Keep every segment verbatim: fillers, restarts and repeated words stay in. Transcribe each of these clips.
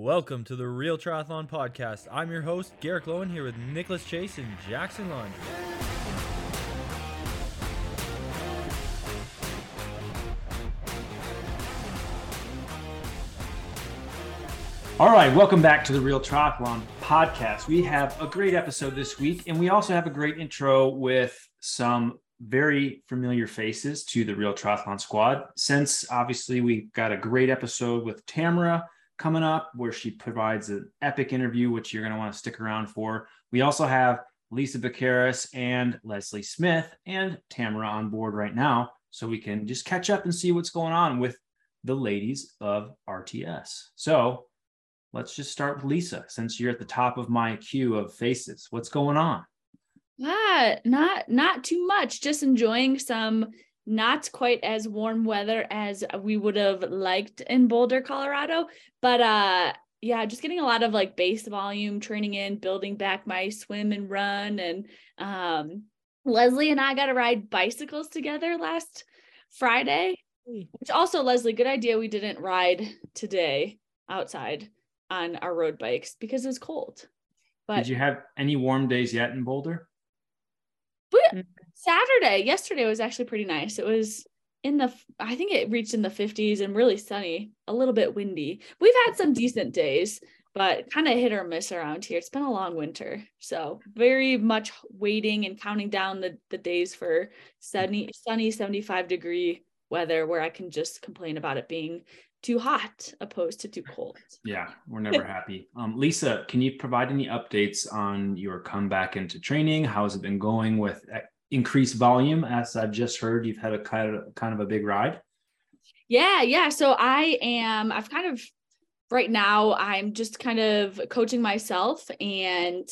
Welcome to the Real Triathlon Podcast. I'm your host, Garrick Loewen, here with Nicholas Chase and Jackson Laundry. All right, welcome back to the Real Triathlon Podcast. We have a great episode this week, and we also have a great intro with some very familiar faces to the Real Triathlon Squad. Since, obviously, we've got a great episode with Tamara coming up, where she provides an epic interview, which you're going to want to stick around for. We also have Lisa Bakaris and Leslie Smith and Tamara on board right now, so we can just catch up and see what's going on with the ladies of R T S. So let's just start with Lisa, since you're at the top of my queue of faces. What's going on? Yeah, not, not too much. Just enjoying some not quite as warm weather as we would have liked in Boulder, Colorado, but uh, yeah, just getting a lot of like base volume training in, building back my swim and run. And um, Leslie and I got to ride bicycles together last Friday, which also, Leslie, good idea. We didn't ride today outside on our road bikes because it was cold. But did you have any warm days yet in Boulder? But Saturday, yesterday was actually pretty nice. It was in the, I think it reached in the fifties and really sunny, a little bit windy. We've had some decent days, but kind of hit or miss around here. It's been a long winter. So very much waiting and counting down the, the days for sunny, sunny seventy-five degree weather where I can just complain about it being too hot opposed to too cold. Yeah, we're never happy. Um, Lisa, can you provide any updates on your comeback into training? How has it been going with increased volume? As I've just heard, you've had a kind of, kind of a big ride. Yeah, yeah. So I am, I've kind of, right now, I'm just kind of coaching myself, and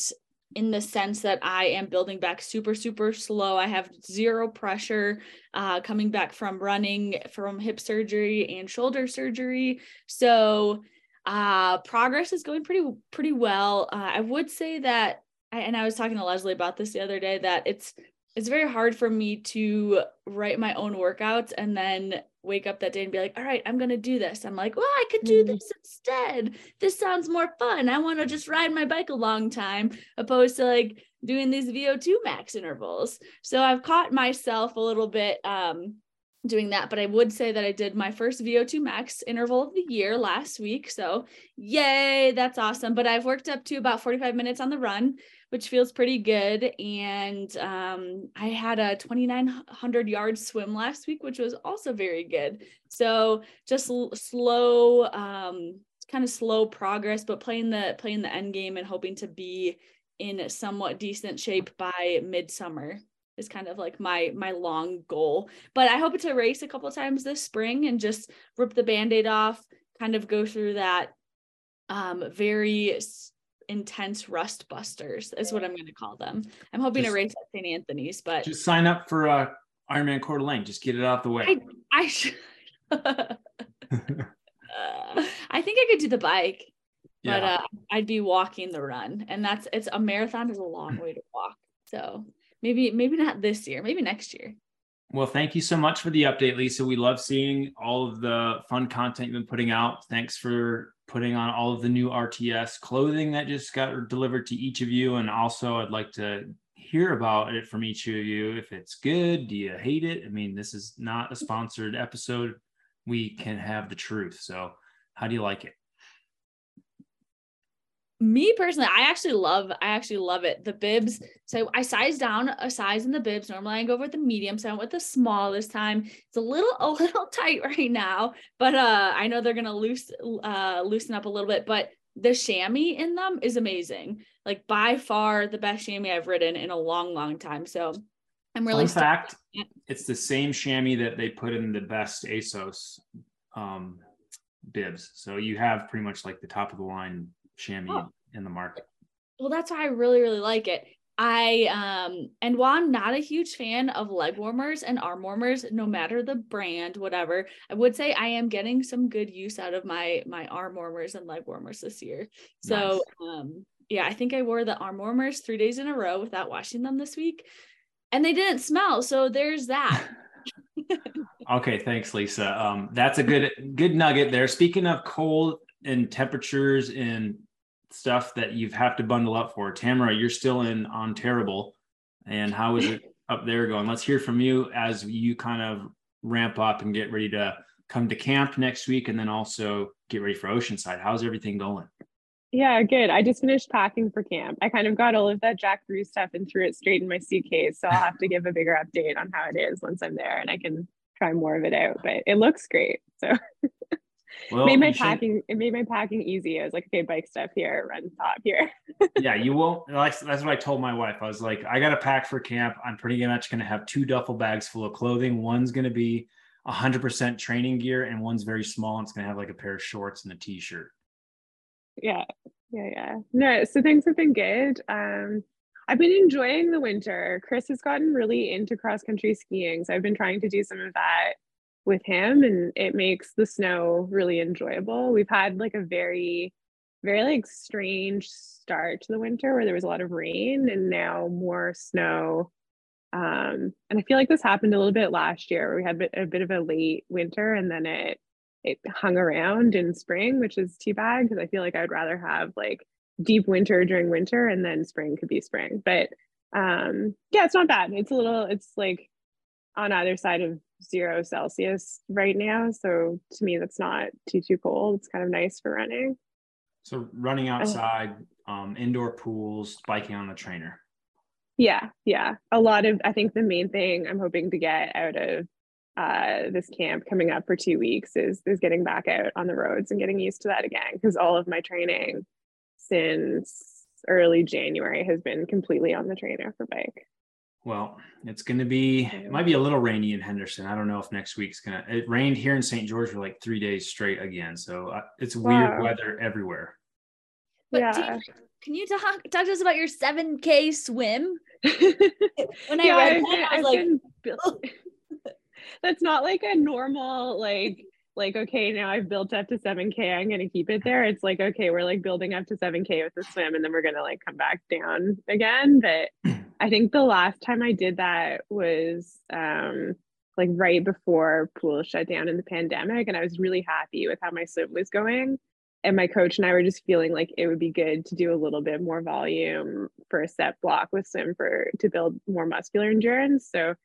in the sense that I am building back super, super slow. I have zero pressure uh, coming back from running, from hip surgery and shoulder surgery. So uh, progress is going pretty, pretty well. Uh, I would say that, and I was talking to Leslie about this the other day, that it's, it's very hard for me to write my own workouts and then wake up that day and be like, all right, I'm going to do this. I'm like, well, I could do this instead. This sounds more fun. I want to just ride my bike a long time, opposed to like doing these V O two max intervals. So I've caught myself a little bit um, doing that, but I would say that I did my first V O two max interval of the year last week. So yay, that's awesome. But I've worked up to about forty-five minutes on the run, which feels pretty good. And um, I had a twenty-nine hundred yard swim last week, which was also very good. So just l- slow, um, kind of slow progress, but playing the, playing the end game and hoping to be in somewhat decent shape by midsummer is kind of like my, my long goal. But I hope to race a couple of times this spring and just rip the Band-Aid off, kind of go through that um, very intense rust busters is what I'm going to call them. I'm hoping just to race at Saint Anthony's, but just sign up for uh Ironman Coeur d'Alene. Just get it out the way. I, I should. uh, I think I could do the bike, yeah. but uh, I'd be walking the run, and that's, it's a marathon is a long way to walk. So maybe, maybe not this year, maybe next year. Well, thank you so much for the update, Lisa. We love seeing all of the fun content you've been putting out. Thanks for putting on all of the new R T S clothing that just got delivered to each of you. And also, I'd like to hear about it from each of you. If it's good, do you hate it? I mean, this is not a sponsored episode. We can have the truth. So how do you like it? Me personally, I actually love, I actually love it. The bibs. So I sized down a size in the bibs. Normally I go with the medium. So I went with the small this time. It's a little, a little tight right now, but, uh, I know they're going to loose, uh, loosen up a little bit, but the chamois in them is amazing. Like by far the best chamois I've ridden in a long, long time. So I'm really, in fact, it's the same chamois that they put in the best ASOS, um, bibs. So you have pretty much like the top of the line chamois oh. in the market. Well, that's why I really, really like it. I, um, and while I'm not a huge fan of leg warmers and arm warmers, no matter the brand, whatever, I would say I am getting some good use out of my, my arm warmers and leg warmers this year. So, nice. um, yeah, I think I wore the arm warmers three days in a row without washing them this week, and they didn't smell. So there's that. Okay. Thanks, Lisa. Um, that's a good, good nugget there. Speaking of cold and temperatures and stuff that you've have to bundle up for. Tamara, you're still in on Terrible, and how is it up there going? Let's hear from you as you kind of ramp up and get ready to come to camp next week, and then also get ready for Oceanside. How's everything going? Yeah, good. I just finished packing for camp. I kind of got all of that Jack Brew stuff and threw it straight in my suitcase. So I'll have to give a bigger update on how it is once I'm there and I can try more of it out, but it looks great. So well, made my packing, should... it made my packing easy. I was like, okay, bike stuff here, run top here. Yeah, you won't. That's what I told my wife. I was like, I got to pack for camp. I'm pretty much going to have two duffel bags full of clothing. One's going to be one hundred percent training gear and one's very small. And it's going to have like a pair of shorts and a t-shirt. Yeah. Yeah. Yeah. No. So things have been good. Um, I've been enjoying the winter. Chris has gotten really into cross country skiing. So I've been trying to do some of that with him, and it makes the snow really enjoyable. We've had like a very, very like strange start to the winter where there was a lot of rain and now more snow. Um, and I feel like this happened a little bit last year where we had a bit of a late winter and then it it hung around in spring, which is too bad because I feel like I'd rather have like deep winter during winter and then spring could be spring. But um, yeah, it's not bad. It's a little, it's like on either side of zero Celsius right now. So to me, that's not too, too cold. It's kind of nice for running. So running outside, uh, um, indoor pools, biking on the trainer. Yeah. Yeah. A lot of, I think the main thing I'm hoping to get out of Uh, this camp coming up for two weeks is is getting back out on the roads and getting used to that again, because all of my training since early January has been completely on the trainer for bike. Well, it's going to be, it might be a little rainy in Henderson. I don't know if next week's going to, it rained here in Saint George for like three days straight again. So uh, it's weird wow. weather everywhere. But yeah. You, can you talk, talk to us about your seven K swim? When I yeah, read that, I was I've like, been, that's not like a normal, like, like, okay, now I've built up to seven K, I'm going to keep it there. It's like, okay, we're like building up to seven K with the swim and then we're going to like come back down again. But I think the last time I did that was um, like right before pool shut down in the pandemic. And I was really happy with how my swim was going. And my coach and I were just feeling like it would be good to do a little bit more volume for a set block with swim for, to build more muscular endurance. So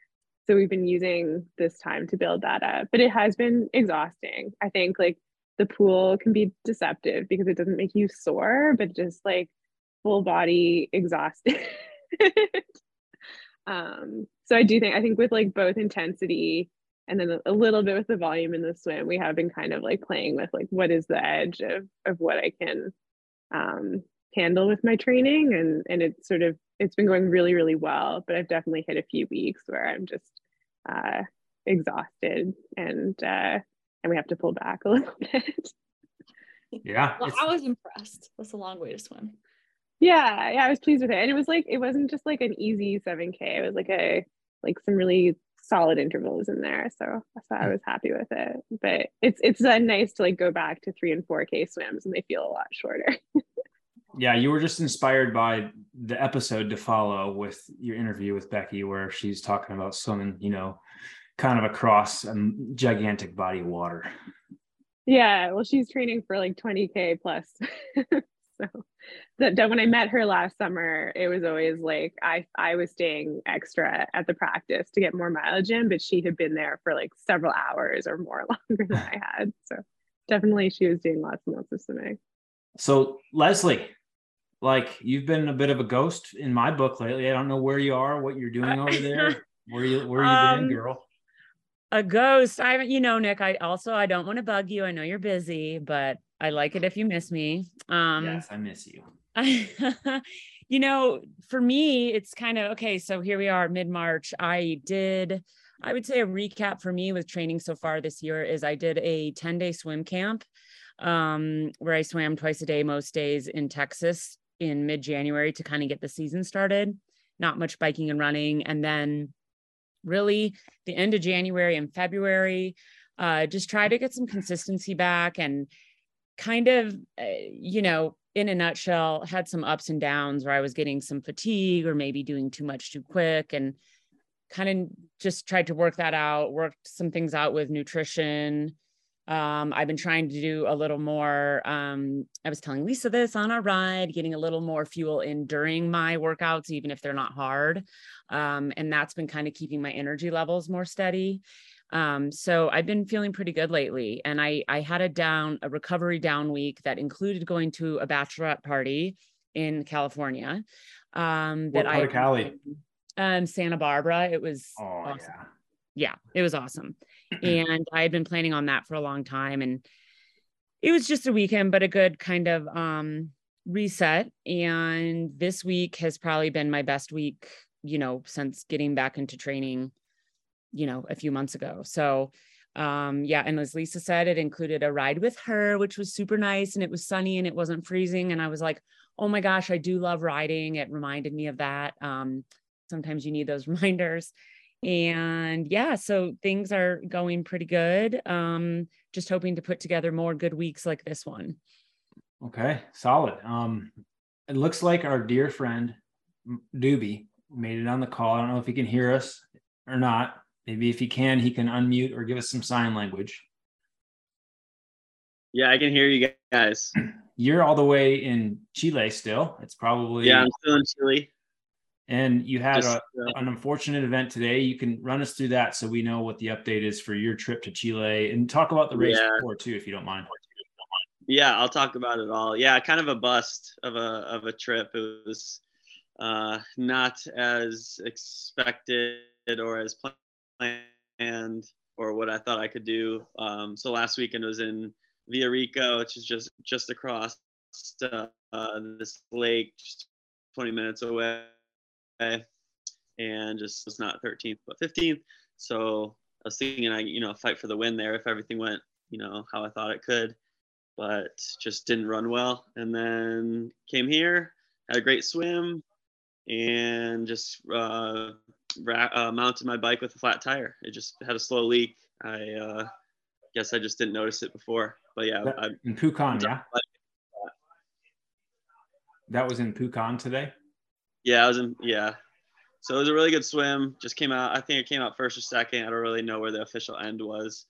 So we've been using this time to build that up, but it has been exhausting. I think like the pool can be deceptive because it doesn't make you sore, but just like full body exhausted. um, so I do think, I think with like both intensity and then a little bit with the volume in the swim, we have been kind of like playing with like, what is the edge of, of what I can um, handle with my training. And, and it's sort of, it's been going really, really well, but I've definitely hit a few weeks where I'm just uh, exhausted and uh, and we have to pull back a little bit. Yeah. Well, I was impressed. That's a long way to swim. Yeah, yeah, I was pleased with it, and it was like it wasn't just like an easy seven K. It was like a like some really solid intervals in there, so so I was happy with it. But it's it's uh, nice to like go back to three and four K swims, and they feel a lot shorter. Yeah, you were just inspired by the episode to follow with your interview with Becky, where she's talking about swimming, you know, kind of across a gigantic body of water. Yeah, well, she's training for like twenty K plus. So that, that when I met her last summer, it was always like I, I was staying extra at the practice to get more mileage in, but she had been there for like several hours or more longer than I had. So definitely she was doing lots and lots of swimming. So Leslie, like you've been a bit of a ghost in my book lately. I don't know where you are, what you're doing over there. Where you where you um, been, girl? A ghost. I haven't, you know, Nick, I also I don't want to bug you. I know you're busy, but I like it if you miss me. Um Yes, I miss you. You know, for me, it's kind of okay. So here we are, mid-March. I did, I would say a recap for me with training so far this year is I did a ten-day swim camp. Um, where I swam twice a day, most days in Texas in mid-January to kind of get the season started, not much biking and running. And then really the end of January and February, uh, just try to get some consistency back and kind of, uh, you know, in a nutshell, had some ups and downs where I was getting some fatigue or maybe doing too much too quick and kind of just tried to work that out, worked some things out with nutrition, Um, I've been trying to do a little more. Um, I was telling Lisa this on our ride, getting a little more fuel in during my workouts, even if they're not hard. Um, and that's been kind of keeping my energy levels more steady. Um, so I've been feeling pretty good lately. And I, I had a down, a recovery down week that included going to a bachelorette party in California. Um, that I, Cali? um, Santa Barbara. It was oh, awesome. Yeah. Yeah, it was awesome. And I had been planning on that for a long time, and it was just a weekend, but a good kind of, um, reset. And this week has probably been my best week, you know, since getting back into training, you know, a few months ago. So, um, yeah. And as Lisa said, it included a ride with her, which was super nice, and it was sunny and it wasn't freezing. And I was like, oh my gosh, I do love riding. It reminded me of that. Um, sometimes you need those reminders. And yeah, so things are going pretty good. Um, just hoping to put together more good weeks like this one. Okay, solid. Um, it looks like our dear friend Doobie made it on the call. I don't know if he can hear us or not. Maybe if he can, he can unmute or give us some sign language. Yeah, I can hear you guys. You're all the way in Chile still. It's probably yeah, I'm still in Chile. And you had Just, a, uh, an unfortunate event today. You can run us through that so we know what the update is for your trip to Chile, and talk about the race yeah. before too, if you don't mind. Yeah, I'll talk about it all. Yeah, kind of a bust of a of a trip. It was uh, not as expected or as planned or what I thought I could do. Um, so last weekend was in Villarica, which is just just across uh, this lake, just twenty minutes away. And just was not thirteenth but fifteenth, so I was thinking I you know fight for the win there if everything went you know how I thought it could, but just didn't run well. And then came here, had a great swim, and just uh, ra- uh mounted my bike with a flat tire. It just had a slow leak. I uh guess I just didn't notice it before, but yeah, that, I, in Pukón, yeah, like, uh, that was in Pukón today. Yeah, I was in, yeah. So it was a really good swim. Just came out, I think it came out first or second. I don't really know where the official end was.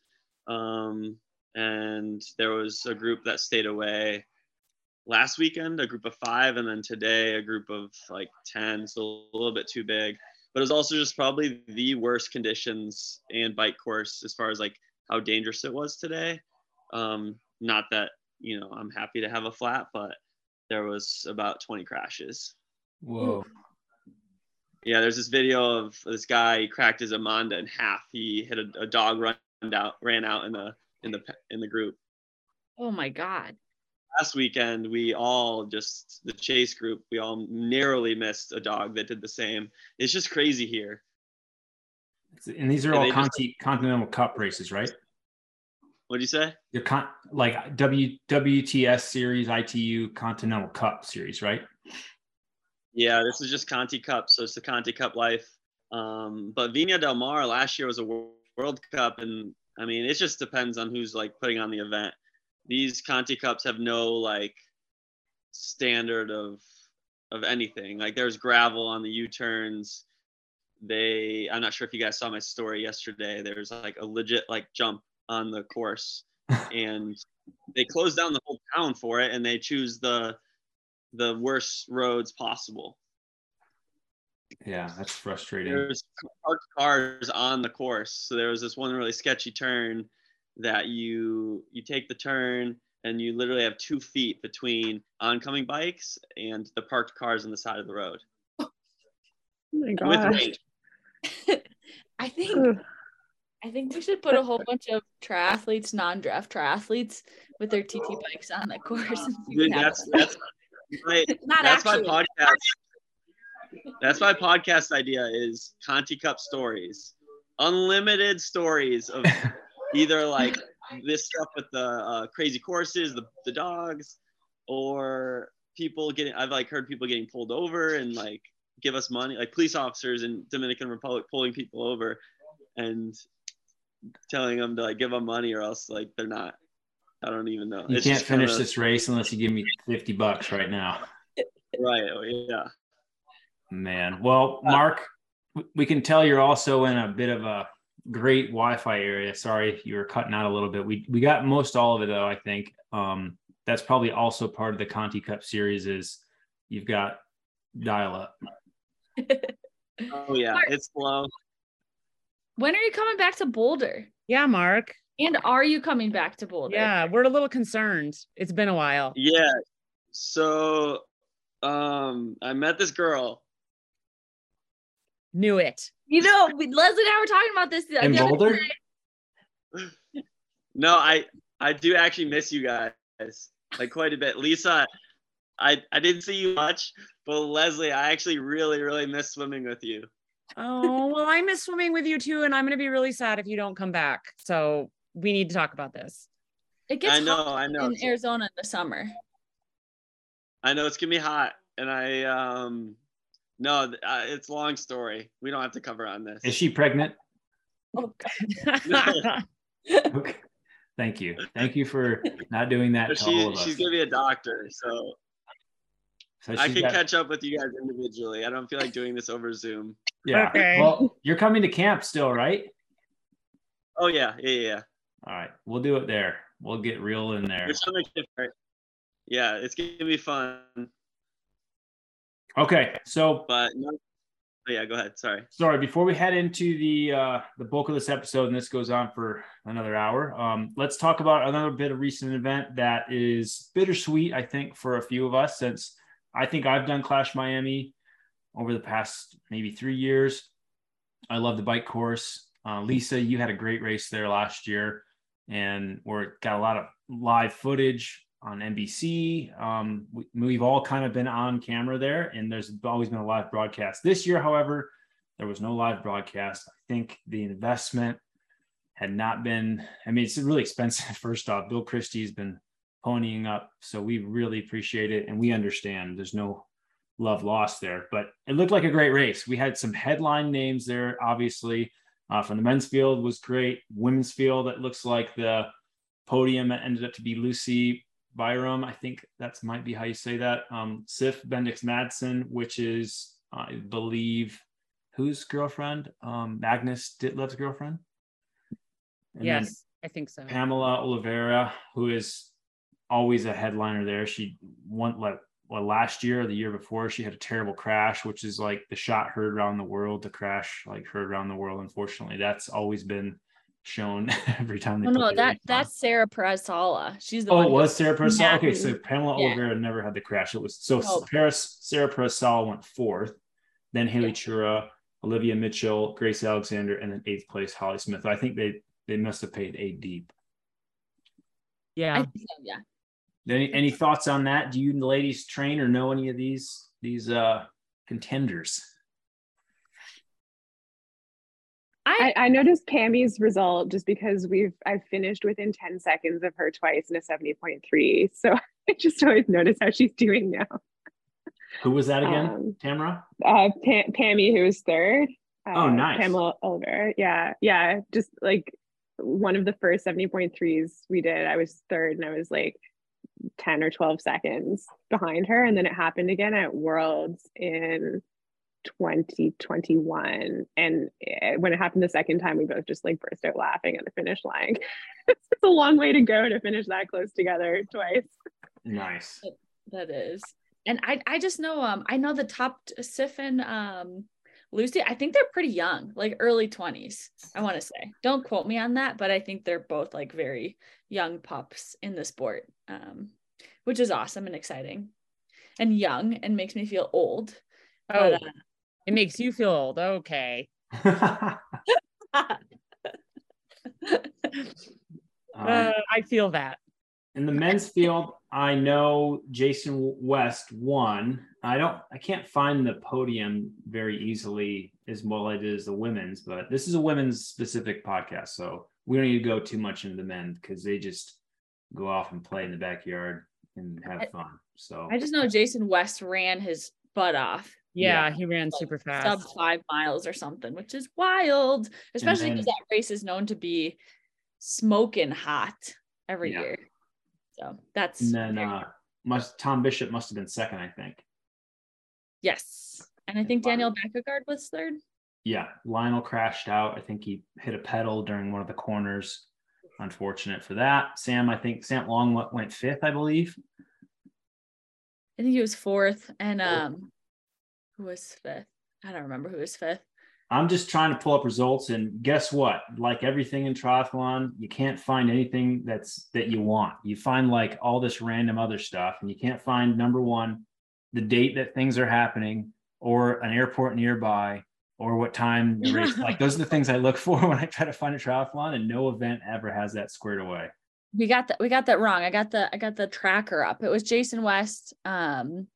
Um, and there was a group that stayed away last weekend, a group of five, and then today a group of like ten, so a little bit too big. But it was also just probably the worst conditions and bike course as far as like how dangerous it was today. Um, not that, you know, I'm happy to have a flat, but there was about twenty crashes. Whoa. Yeah, there's this video of this guy. He cracked his Amanda in half. He hit a, a dog run out, ran out in the in the in the group. Oh my God. Last weekend, we all just the chase group. We all narrowly missed a dog that did the same. It's just crazy here. And these are and all Conti, just, Continental Cup races, right? What do you say? Your con like W WTS series, I T U Continental Cup series, right? Yeah, this is just Conti Cup, so it's the Conti Cup life. Um, but Viña del Mar last year was a World Cup, and I mean, it just depends on who's like putting on the event. These Conti Cups have no like standard of of anything. Like there's gravel on the U-turns. They, I'm not sure if you guys saw my story yesterday. There's like a legit like jump on the course, and they close down the whole town for it, and they choose the the worst roads possible. Yeah, that's frustrating. There's parked cars on the course. So there was this one really sketchy turn that you you take the turn and you literally have two feet between oncoming bikes and the parked cars on the side of the road. Oh my gosh. I think I think we should put a whole bunch of triathletes, non-draft triathletes with their T T bikes on the course. Dude, that's that's Right. That's actually. my podcast. That's my podcast idea is Conti Cup stories, unlimited stories of either like this stuff with the uh, crazy courses, the, the dogs, or people getting. I've like heard people getting pulled over and like give us money, like police officers in Dominican Republic pulling people over and telling them to like give them money or else like they're not. I don't even know. You it's can't finish kinda... this race unless you give me fifty bucks right now. Right. Oh, yeah. Man. Well, Mark, we can tell you're also in a bit of a great Wi-Fi area. Sorry if you were cutting out a little bit. We we got most all of it though, I think. Um, that's probably also part of the Conti Cup series is you've got dial up. Oh yeah, Mark, it's slow. When are you coming back to Boulder? Yeah, Mark. And are you coming back to Boulder? Yeah, we're a little concerned. It's been a while. Yeah. So um I met this girl. Knew it. You know, Leslie and I were talking about this in Boulder. No, I I do actually miss you guys like quite a bit. Lisa, I I didn't see you much, but Leslie, I actually really really miss swimming with you. Oh well, I miss swimming with you too, and I'm gonna be really sad if you don't come back. So we need to talk about this. It gets I know, hot I know. in Arizona in the summer. I know it's gonna be hot, and I um. No, uh, it's a long story. We don't have to cover on this. Is she pregnant? Oh, God. Okay. Thank you. Thank you for not doing that. She, to all of us. She's going to be a doctor. So, so I can got... catch up with you guys individually. I don't feel like doing this over Zoom. Yeah. Okay. Well, you're coming to camp still, right? Oh, yeah. Yeah, yeah, yeah. All right. We'll do it there. We'll get real in there. It's something different. Yeah, it's going to be fun. Okay, so but no, oh yeah, go ahead. Sorry, sorry. Before we head into the uh, the bulk of this episode, and this goes on for another hour, um, let's talk about another bit of recent event that is bittersweet, I think, for a few of us. Since I think I've done Clash Miami over the past maybe three years. I love the bike course. Uh, Lisa, you had a great race there last year, and we're got a lot of live footage on N B C. Um, we, we've all kind of been on camera there, and there's always been a live broadcast. This year, however, there was no live broadcast. I think the investment had not been, I mean, it's really expensive. First off, Bill Christie's been ponying up, so we really appreciate it, and we understand there's no love lost there, but it looked like a great race. We had some headline names there, obviously, uh, from the men's field was great. Women's field, it looks like the podium ended up to be Lucy Byram, I think that's might be how you say that. Um, Sif Bendix Madsen, which is, I believe, whose girlfriend? Um, Magnus Ditlev's girlfriend? And yes, I think so. Pamela Oliveira, who is always a headliner there. She won like well, last year or the year before, she had a terrible crash, which is like the shot heard around the world, the crash like heard around the world. Unfortunately, that's always been shown every time they oh, no that that's Sarah Perez-Sala. She's the oh one it was Sarah Perez-Sala. Okay, so Pamela yeah. Oliveira never had the crash. It was so oh. Paris, Sarah Perez-Sala went fourth, then Haley yeah. Chura, Olivia Mitchell, Grace Alexander, and then eighth place Holly Smith. I think they they must have paid eight deep. Yeah, I think so, yeah. Any any thoughts on that? Do you ladies train or know any of these these uh contenders? I, I noticed Cammy's result just because we've I've finished within ten seconds of her twice in a seventy point three. So I just always notice how she's doing now. Who was that again? Um, Tamara? Uh, Pam Pammy, who was third. Uh, oh, nice. Pamela Oliver. Yeah. Yeah. Just like one of the first seventy point threes we did, I was third and I was like ten or twelve seconds behind her. And then it happened again at Worlds in twenty twenty-one, and it, when it happened the second time, we both just like burst out laughing at the finish line. It's a long way to go to finish that close together twice. Nice. That is, and I I just know um I know the top Sif and um Lucy, I think they're pretty young, like early twenties, I want to say. Don't quote me on that, but I think they're both like very young pups in the sport, um which is awesome and exciting and young and makes me feel old. Oh, but, uh, it makes you feel old. Okay. um, uh, I feel that. In the men's field, I know Jason West won. I don't, I can't find the podium very easily as well as it is the women's, but this is a women's specific podcast. So we don't need to go too much into the men because they just go off and play in the backyard and have I, fun. So I just know Jason West ran his butt off. Yeah, yeah, he ran like super fast, sub five miles or something, which is wild, especially because that race is known to be smoking hot every yeah. year. So that's and then uh, must Tom Bishop must have been second, I think. Yes, and I think Daniel Backegard was third. yeah, Lionel crashed out. I think he hit a pedal during one of the corners. Unfortunate for that. Sam, I think Sam Long went fifth, I believe. I think he was fourth. And um, who was fifth? I don't remember who was fifth. I'm just trying to pull up results, and guess what? Like everything in triathlon, you can't find anything that's that you want. You find like all this random other stuff, and you can't find, number one, the date that things are happening, or an airport nearby, or what time the race. Like those are the things I look for when I try to find a triathlon, and no event ever has that squared away. We got that. We got that wrong. I got the I got the tracker up. It was Jason West, um,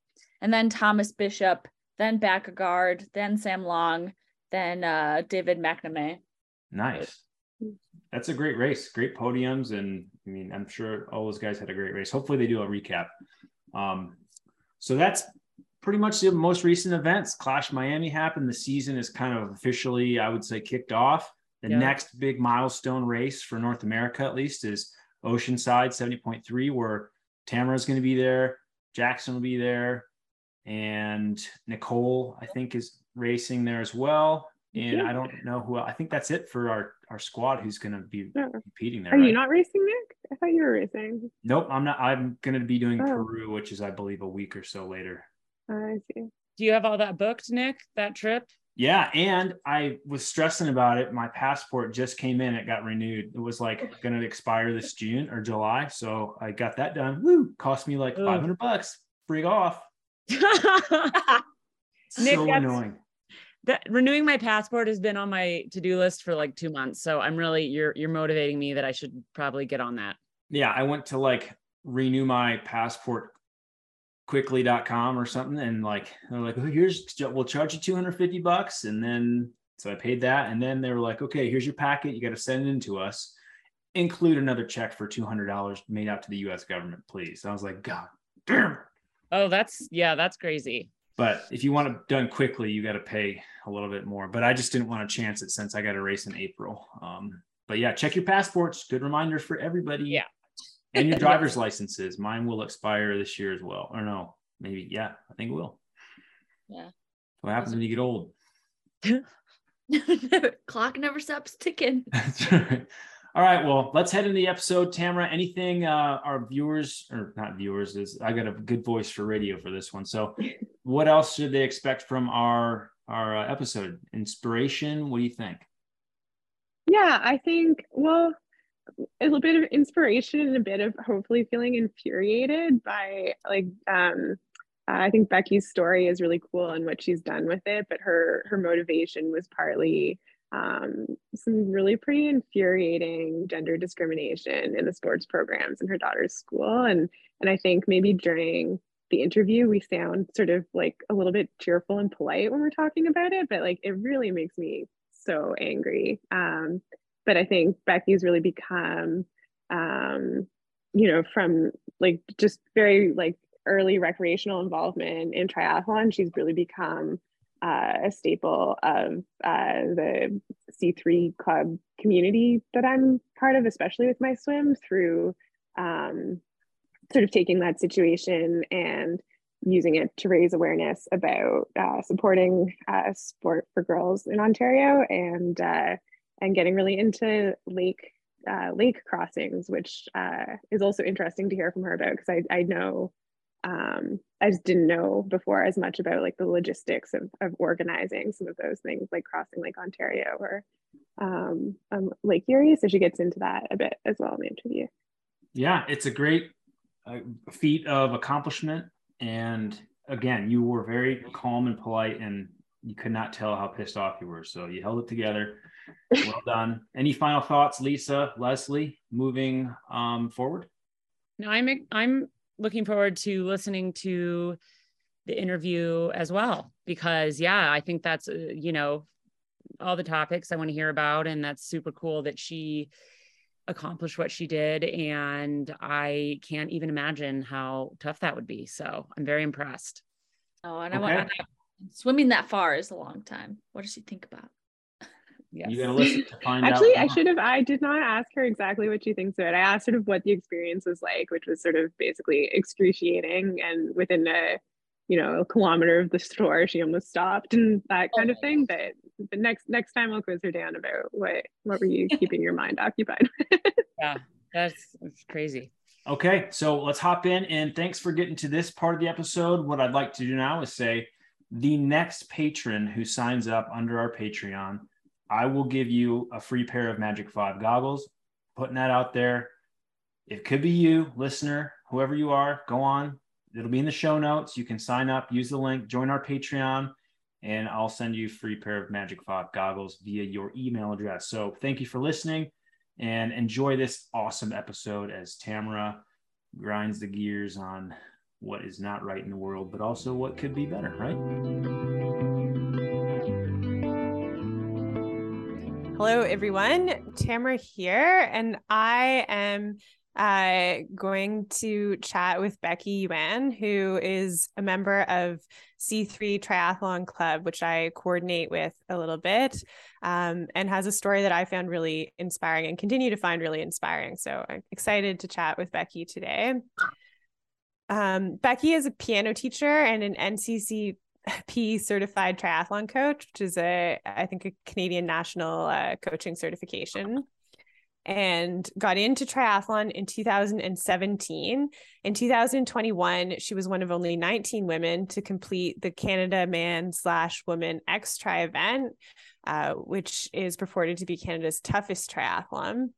and then Thomas Bishop, then Backegard, then Sam Long, then uh, David McNamee. Nice. That's a great race. Great podiums. And I mean, I'm sure all those guys had a great race. Hopefully they do a recap. Um, so that's pretty much the most recent events. Clash Miami happened. The season is kind of officially, I would say, kicked off. The yeah. next big milestone race for North America, at least, is Oceanside seventy point three, where Tamara's going to be there. Jackson will be there. And Nicole, I think, is racing there as well. And yeah. I don't know who else. I think that's it for our our squad who's going to be oh. competing there. Are right? you not racing, Nick? I thought you were racing. Nope, I'm not. I'm going to be doing oh. Peru, which is, I believe, a week or so later. I see. Do you have all that booked, Nick, that trip? Yeah, and I was stressing about it. My passport just came in. It got renewed. It was like going to expire this June or July, so I got that done. Woo! Cost me like Ooh. five hundred bucks. Frig off. Nick, so annoying. That renewing my passport has been on my to-do list for like two months. So I'm really, you're, you're motivating me that I should probably get on that. Yeah. I went to like renew my passport quickly dot com or something. And like, they're like, oh, here's, we'll charge you two hundred fifty bucks. And then, so I paid that. And then they were like, okay, here's your packet. You got to send it in to us, include another check for two hundred dollars made out to the U S government, please. And I was like, God damn. Oh, that's, yeah, that's crazy. But if you want it done quickly, you got to pay a little bit more. But I just didn't want to chance it since I got a race in April. Um, but yeah, check your passports. Good reminder for everybody. Yeah. And your driver's licenses. Mine will expire this year as well. Or no, maybe. Yeah, I think it will. Yeah. What happens when you get old? Clock never stops ticking. That's right. All right, well, let's head into the episode. Tamara, anything uh, our viewers, or not viewers, is I got a good voice for radio for this one. So what else should they expect from our, our uh, episode? Inspiration? What do you think? Yeah, I think, well, a little bit of inspiration and a bit of hopefully feeling infuriated by, like, um, I think Becky's story is really cool and what she's done with it, but her her motivation was partly um some really pretty infuriating gender discrimination in the sports programs in her daughter's school, and and I think maybe during the interview we sound sort of like a little bit cheerful and polite when we're talking about it, but like it really makes me so angry. Um but I think Becky's really become um you know, from like just very like early recreational involvement in triathlon, she's really become Uh, a staple of uh, the C three club community that I'm part of, especially with my swim, through um, sort of taking that situation and using it to raise awareness about uh, supporting uh, sport for girls in Ontario, and uh, and getting really into lake uh, lake crossings, which uh, is also interesting to hear from her about, because I, I know Um, I just didn't know before as much about like the logistics of, of organizing some of those things, like crossing Lake Ontario or um, um, Lake Erie. So she gets into that a bit as well in the interview. Yeah, it's a great uh, feat of accomplishment. And again, you were very calm and polite, and you could not tell how pissed off you were. So you held it together. Well done. Any final thoughts, Lisa, Leslie, moving um, forward? No, I'm, I'm, looking forward to listening to the interview as well, because yeah, I think that's, uh, you know, all the topics I want to hear about. And that's super cool that she accomplished what she did. And I can't even imagine how tough that would be. So I'm very impressed. Oh, and okay. I want swimming that far is a long time. What does she think about? Yes. You gotta listen to find Actually, out. I should have, I did not ask her exactly what she thinks of it. I asked sort of what the experience was like, which was sort of basically excruciating. And within a, you know, a kilometer of the store, she almost stopped and that kind oh of thing. Gosh. But but next next time I'll quiz her down about what what were you keeping your mind occupied with. Yeah, that's, that's crazy. Okay, so let's hop in, and thanks for getting to this part of the episode. What I'd like to do now is say the next patron who signs up under our Patreon, I will give you a free pair of Magic Five goggles. Putting that out there. It could be you, listener, whoever you are, go on. It'll be in the show notes. You can sign up, use the link, join our Patreon, and I'll send you a free pair of Magic Five goggles via your email address. So thank you for listening. And enjoy this awesome episode as Tamara grinds the gears on what is not right in the world, but also what could be better, right? Hello, everyone. Tamara here, and I am uh, going to chat with Becky Yuan, who is a member of C three Triathlon Club, which I coordinate with a little bit, um, and has a story that I found really inspiring and continue to find really inspiring. So I'm excited to chat with Becky today. Um, Becky is a piano teacher and an N C C P certified triathlon coach, which is a, I think, a Canadian national uh, coaching certification, and got into triathlon in two thousand seventeen. In two thousand twenty-one, she was one of only nineteen women to complete the Canada Man slash Woman X Tri event, uh, which is purported to be Canada's toughest triathlon.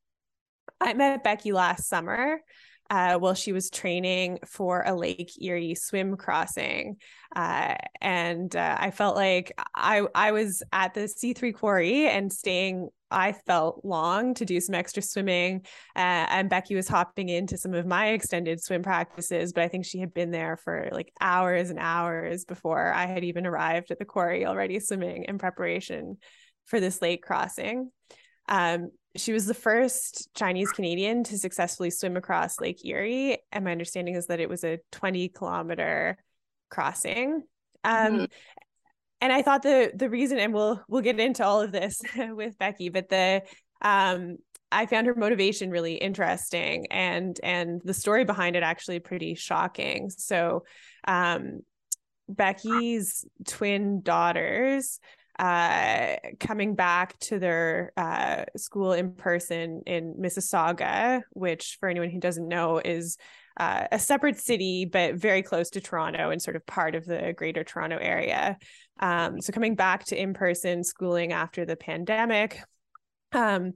I met Becky last summer uh, while she was training for a Lake Erie swim crossing. Uh, and uh, I felt like I, I was at the C three quarry and staying, I felt, long to do some extra swimming, uh, and Becky was hopping into some of my extended swim practices, but I think she had been there for like hours and hours before I had even arrived at the quarry, already swimming in preparation for this lake crossing. Um, she was the first Chinese Canadian to successfully swim across Lake Erie, and my understanding is that it was a twenty kilometer crossing. Um, mm-hmm. And I thought the the reason, and we'll we'll get into all of this with Becky, but the um, I found her motivation really interesting, and and the story behind it actually pretty shocking. So um, Becky's twin daughters, uh, coming back to their uh, school in person in Mississauga, which for anyone who doesn't know is Uh, a separate city, but very close to Toronto and sort of part of the greater Toronto area. Um, so coming back to in-person schooling after the pandemic, um,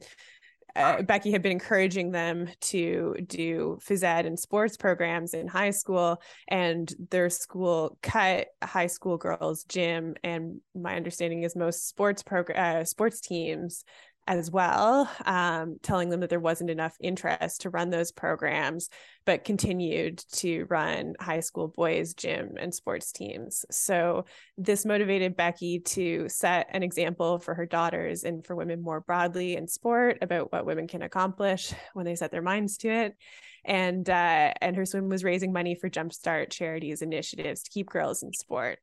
uh, Becky had been encouraging them to do phys ed and sports programs in high school, and their school cut high school girls' gym. And my understanding is most sports prog- uh, sports teams as well, um, telling them that there wasn't enough interest to run those programs, but continued to run high school boys' gym and sports teams. So this motivated Becky to set an example for her daughters and for women more broadly in sport about what women can accomplish when they set their minds to it. And, uh, and her swim was raising money for Jumpstart charities initiatives to keep girls in sport.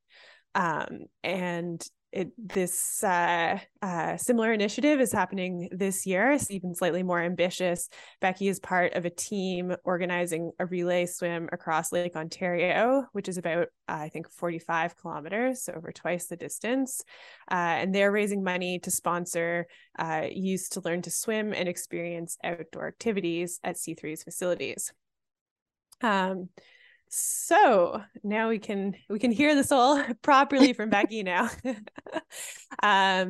Um, and It, this uh, uh, similar initiative is happening this year. It's even slightly more ambitious. Becky is part of a team organizing a relay swim across Lake Ontario, which is about, uh, I think, forty-five kilometers, so over twice the distance. Uh, and they're raising money to sponsor uh, youth to learn to swim and experience outdoor activities at C three's facilities. Um, So now we can we can hear this all properly from Becky now. um,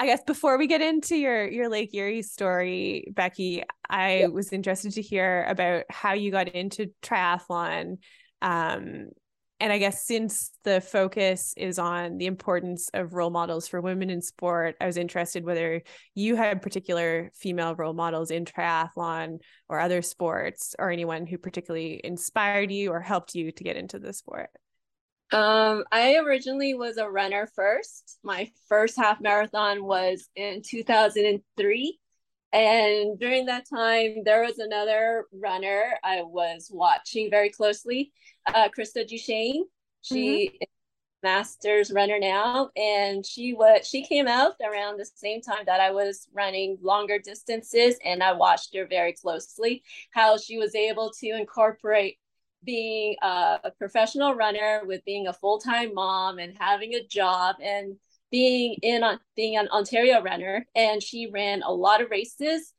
I guess before we get into your your Lake Erie story, Becky, I yep. was interested to hear about how you got into triathlon. Um, and I guess since the focus is on the importance of role models for women in sport, I was interested whether you had particular female role models in triathlon or other sports, or anyone who particularly inspired you or helped you to get into the sport. Um, I originally was a runner first. My first half marathon was in two thousand three. And during that time, there was another runner I was watching very closely, uh, Crystal Beach. She mm-hmm. is a master's runner now, and she was she came out around the same time that I was running longer distances, and I watched her very closely, how she was able to incorporate being a, a professional runner with being a full-time mom and having a job and being in being an Ontario runner, and she ran a lot of races,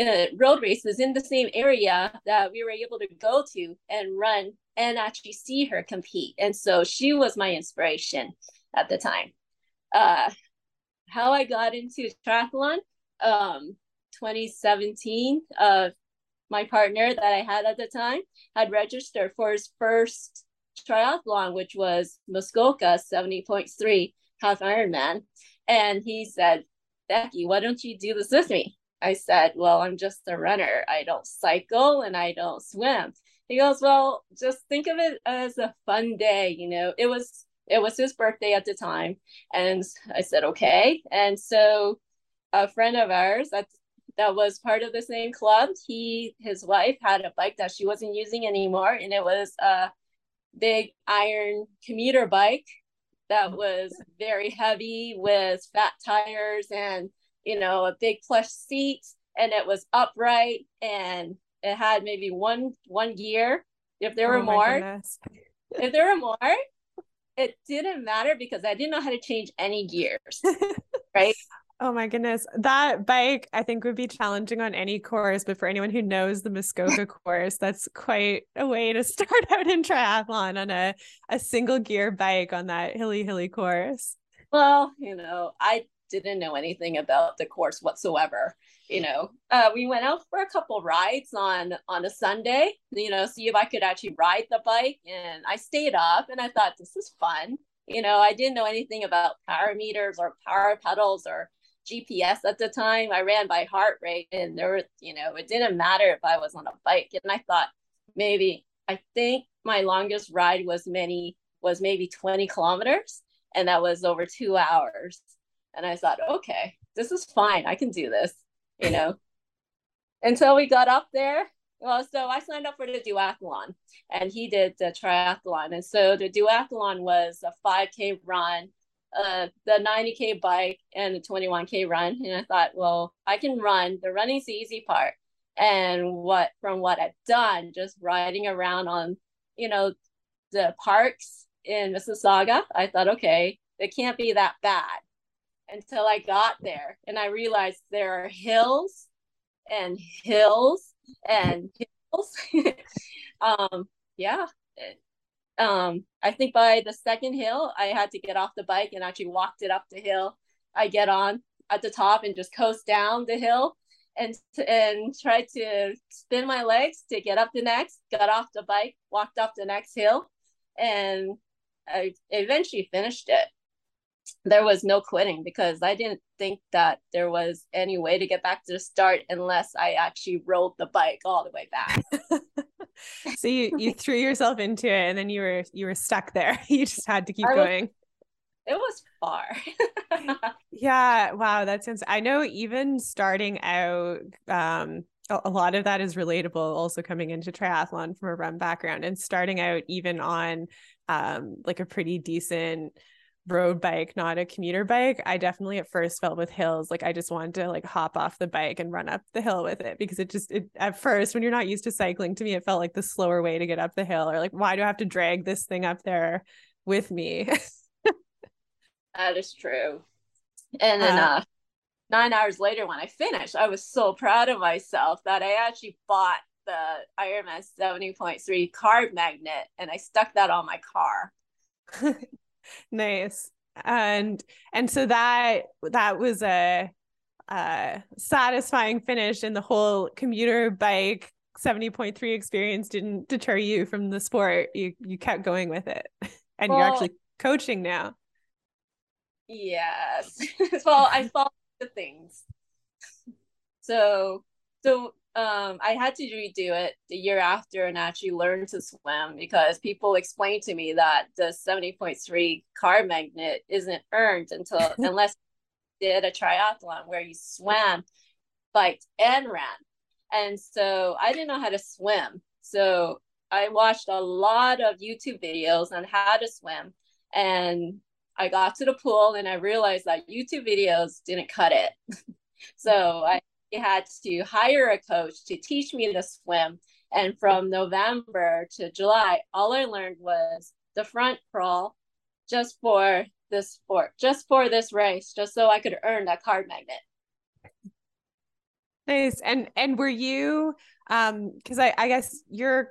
uh, road races in the same area that we were able to go to and run and actually see her compete. And so she was my inspiration at the time. Uh, how I got into triathlon, um, twenty seventeen, uh, my partner that I had at the time had registered for his first triathlon, which was Muskoka seventy point three half Ironman. And he said, "Becky, why don't you do this with me?" I said, "Well, I'm just a runner. I don't cycle and I don't swim." He goes, "Well, just think of it as a fun day." You know, it was, it was his birthday at the time. And I said, okay. And so a friend of ours that that was part of the same club, he, his wife had a bike that she wasn't using anymore. And it was a big iron commuter bike that was very heavy with fat tires and, you know, a big plush seat, and it was upright, and it had maybe one, one gear. If there were oh more, if there were more, it didn't matter because I didn't know how to change any gears. Right. Oh my goodness. That bike, I think, would be challenging on any course, but for anyone who knows the Muskoka course, that's quite a way to start out in triathlon, on a, a single gear bike on that hilly, hilly course. Well, you know, I didn't know anything about the course whatsoever. You know, uh, we went out for a couple rides on, on a Sunday, you know, see if I could actually ride the bike. And I stayed up and I thought, this is fun. You know, I didn't know anything about power meters or power pedals or G P S at the time. I ran by heart rate, and there were, you know, it didn't matter if I was on a bike. And I thought maybe, I think my longest ride was many, was maybe twenty kilometers. And that was over two hours. And I thought, okay, this is fine. I can do this, you know, until we got up there. Well, so I signed up for the duathlon, and he did the triathlon. And so the duathlon was a five K run, Uh, the ninety K bike, and the twenty-one K run. And I thought, well, I can run. The running's the easy part. And what, from what I've done, just riding around on, you know, the parks in Mississauga, I thought, okay, it can't be that bad, until I got there. And I realized there are hills and hills and hills. um, yeah. Um, I think by the second hill, I had to get off the bike and actually walked it up the hill. I get on at the top and just coast down the hill and, and tried to spin my legs to get up the next, got off the bike, walked up the next hill, and I eventually finished it. There was no quitting because I didn't think that there was any way to get back to the start unless I actually rode the bike all the way back. So you, you threw yourself into it, and then you were, you were stuck there. You just had to keep I going. Was, it was far. Yeah. Wow. That sounds, I know even starting out, um, a, a lot of that is relatable, also coming into triathlon from a run background, and starting out even on, um, like a pretty decent road bike, not a commuter bike. I definitely at first felt with hills, like I just wanted to like hop off the bike and run up the hill with it, because it just, it, at first, when you're not used to cycling, to me, it felt like the slower way to get up the hill, or like, why do I have to drag this thing up there with me? That is true. And then uh, uh, nine hours later, when I finished, I was so proud of myself that I actually bought the Iron Man seventy point three card magnet, and I stuck that on my car. Nice. And, and so that, that was a, a satisfying finish, and the whole commuter bike seventy point three experience didn't deter you from the sport. You, you kept going with it, and well, you're actually coaching now. Yes. Well, I followed the things. So, so, um, I had to redo it the year after and actually learn to swim, because people explained to me that the seventy point three car magnet isn't earned until unless you did a triathlon where you swam, biked, and ran. And so I didn't know how to swim. So I watched a lot of YouTube videos on how to swim, and I got to the pool and I realized that YouTube videos didn't cut it. So I had to hire a coach to teach me to swim, and from November to July, all I learned was the front crawl, just for this sport, just for this race, just so I could earn that card magnet. Nice. And, and were you, um, cause I, I guess your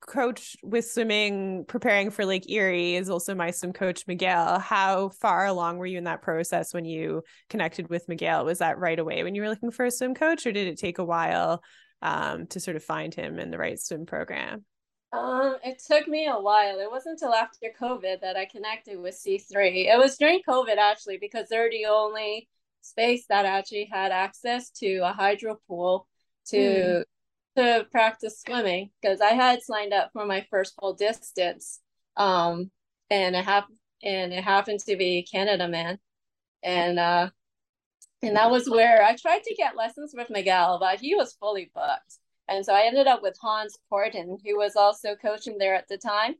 coach with swimming, preparing for Lake Erie is also my swim coach, Miguel. How far along were you in that process when you connected with Miguel? Was that right away when you were looking for a swim coach, or did it take a while, um, to sort of find him in the right swim program? Um, it took me a while. It wasn't until after COVID that I connected with C three. It was during COVID, actually, because they're the only space that actually had access to a hydro pool to mm. to practice swimming, because I had signed up for my first full distance, um, and it happened and it happened to be Canada Man, and uh, and that was where I tried to get lessons with Miguel, but he was fully booked. And so I ended up with Hans Corden, who was also coaching there at the time.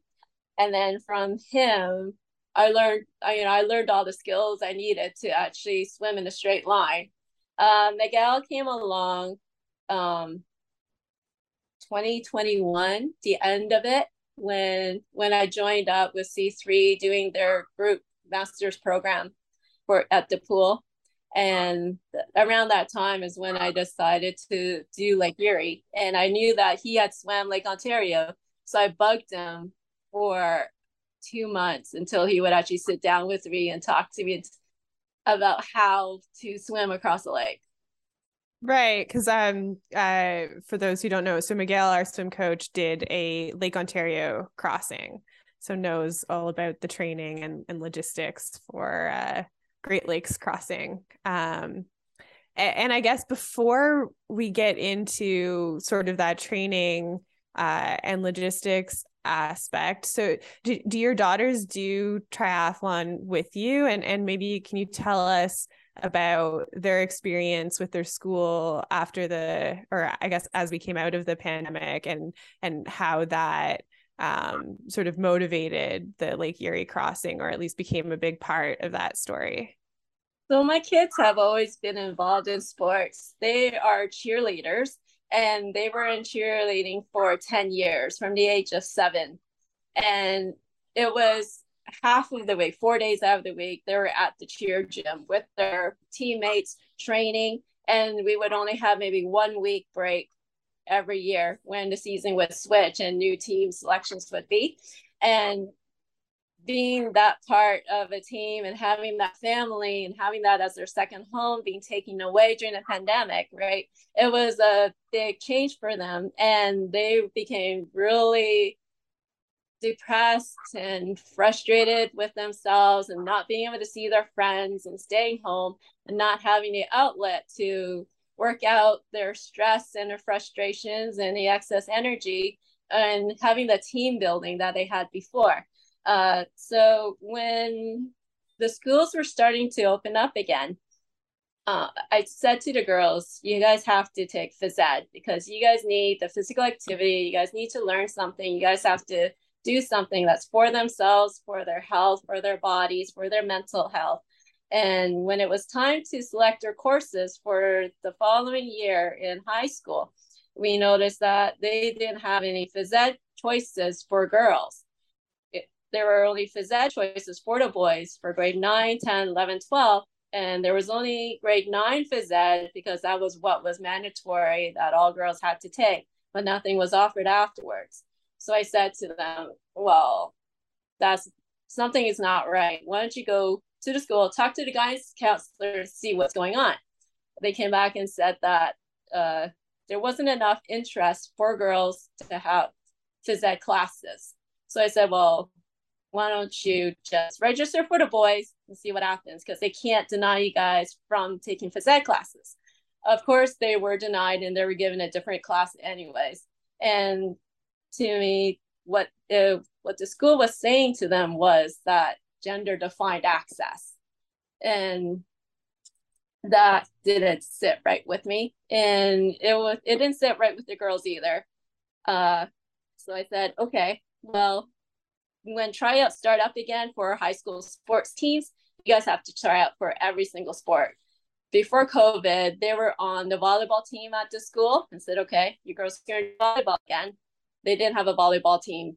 And then from him, I learned, you know, I learned all the skills I needed to actually swim in a straight line. Uh, Miguel came along um, twenty twenty-one, the end of it, when, when I joined up with C three doing their group master's program for at the pool. And around that time is when I decided to do Lake Erie. And I knew that he had swam Lake Ontario. So I bugged him for two months until he would actually sit down with me and talk to me about how to swim across the lake. Right. Because um, uh, for those who don't know, so Miguel, our swim coach, did a Lake Ontario crossing. So knows all about the training and, and logistics for uh Great Lakes crossing. Um, and, and I guess before we get into sort of that training uh, and logistics aspect, so do, do your daughters do triathlon with you? And, and maybe can you tell us about their experience with their school after the, or I guess as we came out of the pandemic, and, and how that um, sort of motivated the Lake Erie crossing, or at least became a big part of that story? So my kids have always been involved in sports. They are cheerleaders, and they were in cheerleading for ten years from the age of seven. And it was half of the week, four days out of the week, they were at the cheer gym with their teammates training. And we would only have maybe one week break every year when the season would switch and new team selections would be. And being that part of a team and having that family and having that as their second home being taken away during the pandemic, right? It was a big change for them. And they became really depressed and frustrated with themselves and not being able to see their friends and staying home and not having the outlet to work out their stress and their frustrations and the excess energy, and having the team building that they had before. Uh, so when the schools were starting to open up again, uh, I said to the girls, you guys have to take phys ed, because you guys need the physical activity. You guys need to learn something. You guys have to do something that's for themselves, for their health, for their bodies, for their mental health. And when it was time to select our courses for the following year in high school, we noticed that they didn't have any phys ed choices for girls. It, there were only phys ed choices for the boys for grade nine, ten, eleven, twelve. And there was only grade nine phys ed, because that was what was mandatory that all girls had to take, but nothing was offered afterwards. So I said to them, well, that's something is not right. Why don't you go to the school, talk to the guidance counselor, see what's going on. They came back and said that uh, there wasn't enough interest for girls to have phys ed classes. So I said, well, why don't you just register for the boys and see what happens, because they can't deny you guys from taking phys ed classes. Of course, they were denied, and they were given a different class anyways. And to me, what uh, what the school was saying to them was that gender-defined access, and that didn't sit right with me, and it was it didn't sit right with the girls either. Uh, so I said, okay, well, when tryouts start up again for high school sports teams, you guys have to try out for every single sport. Before COVID, they were on the volleyball team at the school, and said, okay, you girls can do volleyball again. They didn't have a volleyball team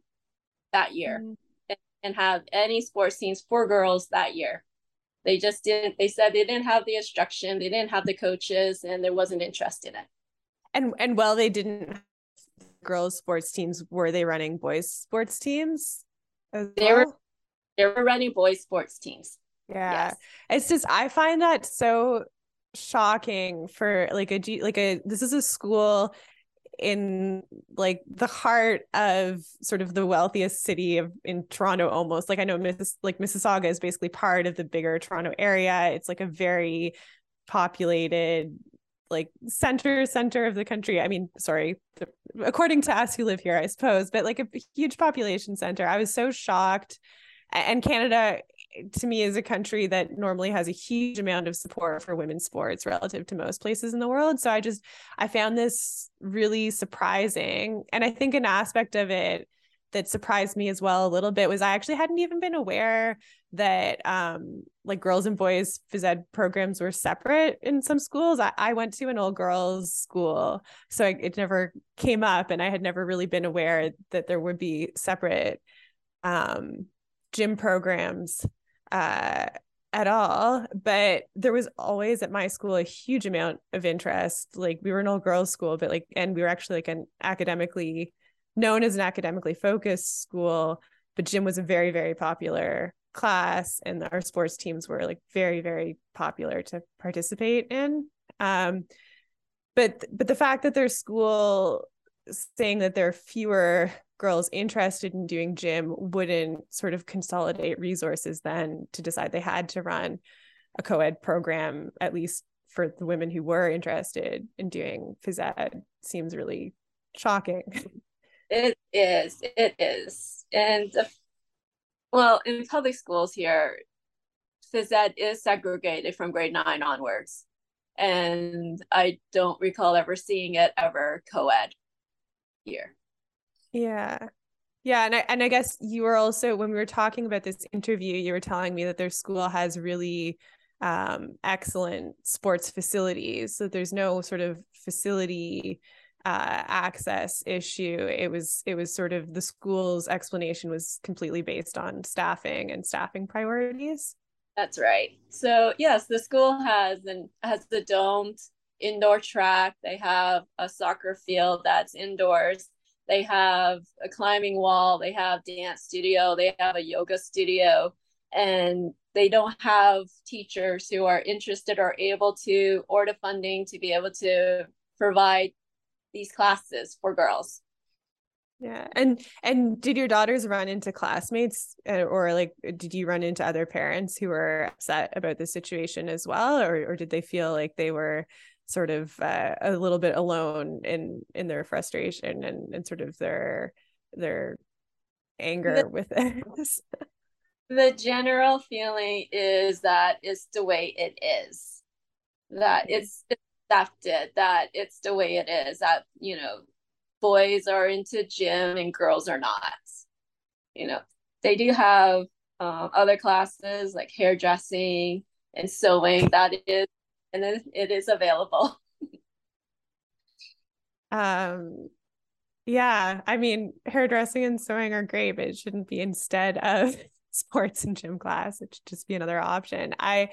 that year. Mm-hmm. and have any sports teams for girls that year. They just didn't, they said they didn't have the instruction, they didn't have the coaches, and there wasn't interest in it. And, and while they didn't have girls sports teams, were they running boys sports teams as well? They were, they were running boys sports teams. Yeah. Yes. It's just, I find that so shocking for like a G, like a, this is a school in like the heart of sort of the wealthiest city of in Toronto, almost. Like I know Miss like Mississauga is basically part of the bigger Toronto area. It's like a very populated, like center center of the country. I mean, sorry, the, according to us who live here, I suppose, but like a huge population center. I was so shocked. And Canada to me is a country that normally has a huge amount of support for women's sports relative to most places in the world. So I just, I found this really surprising. And I think an aspect of it that surprised me as well a little bit was I actually hadn't even been aware that um, like girls and boys phys ed programs were separate in some schools. I, I went to an all girls school, so I, it never came up, and I had never really been aware that there would be separate um, gym programs uh, at all. But there was always at my school a huge amount of interest. Like we were an all girls school, but like, and we were actually like an academically known as an academically focused school, but gym was a very, very popular class, and our sports teams were like very, very popular to participate in. Um, but, but the fact that their school saying that there are fewer girls interested in doing gym wouldn't sort of consolidate resources then to decide they had to run a co-ed program, at least for the women who were interested in doing phys ed, seems really shocking. It is, it is. And uh, well, in public schools here, phys ed is segregated from grade nine onwards. And I don't recall ever seeing it ever co-ed here. Yeah. Yeah. And I, and I guess you were also, when we were talking about this interview, you were telling me that their school has really um, excellent sports facilities. So there's no sort of facility uh, access issue. It was, it was sort of the school's explanation was completely based on staffing and staffing priorities. That's right. So yes, the school has an, has the domed indoor track. They have a soccer field that's indoors. They have a climbing wall, they have dance studio, they have a yoga studio, and they don't have teachers who are interested or able to, or the funding to be able to provide these classes for girls. Yeah. And, and did your daughters run into classmates or like, did you run into other parents who were upset about the situation as well? Or, or did they feel like they were sort of uh, a little bit alone in in their frustration and, and sort of their their anger the, with this? The general feeling is that it's the way it is, that it's accepted, that it's the way it is, that, you know, boys are into gym and girls are not. You know, they do have um, other classes like hairdressing and sewing that is, and then it is available. Um, yeah, I mean, hairdressing and sewing are great, but it shouldn't be instead of sports and gym class. It should just be another option. I,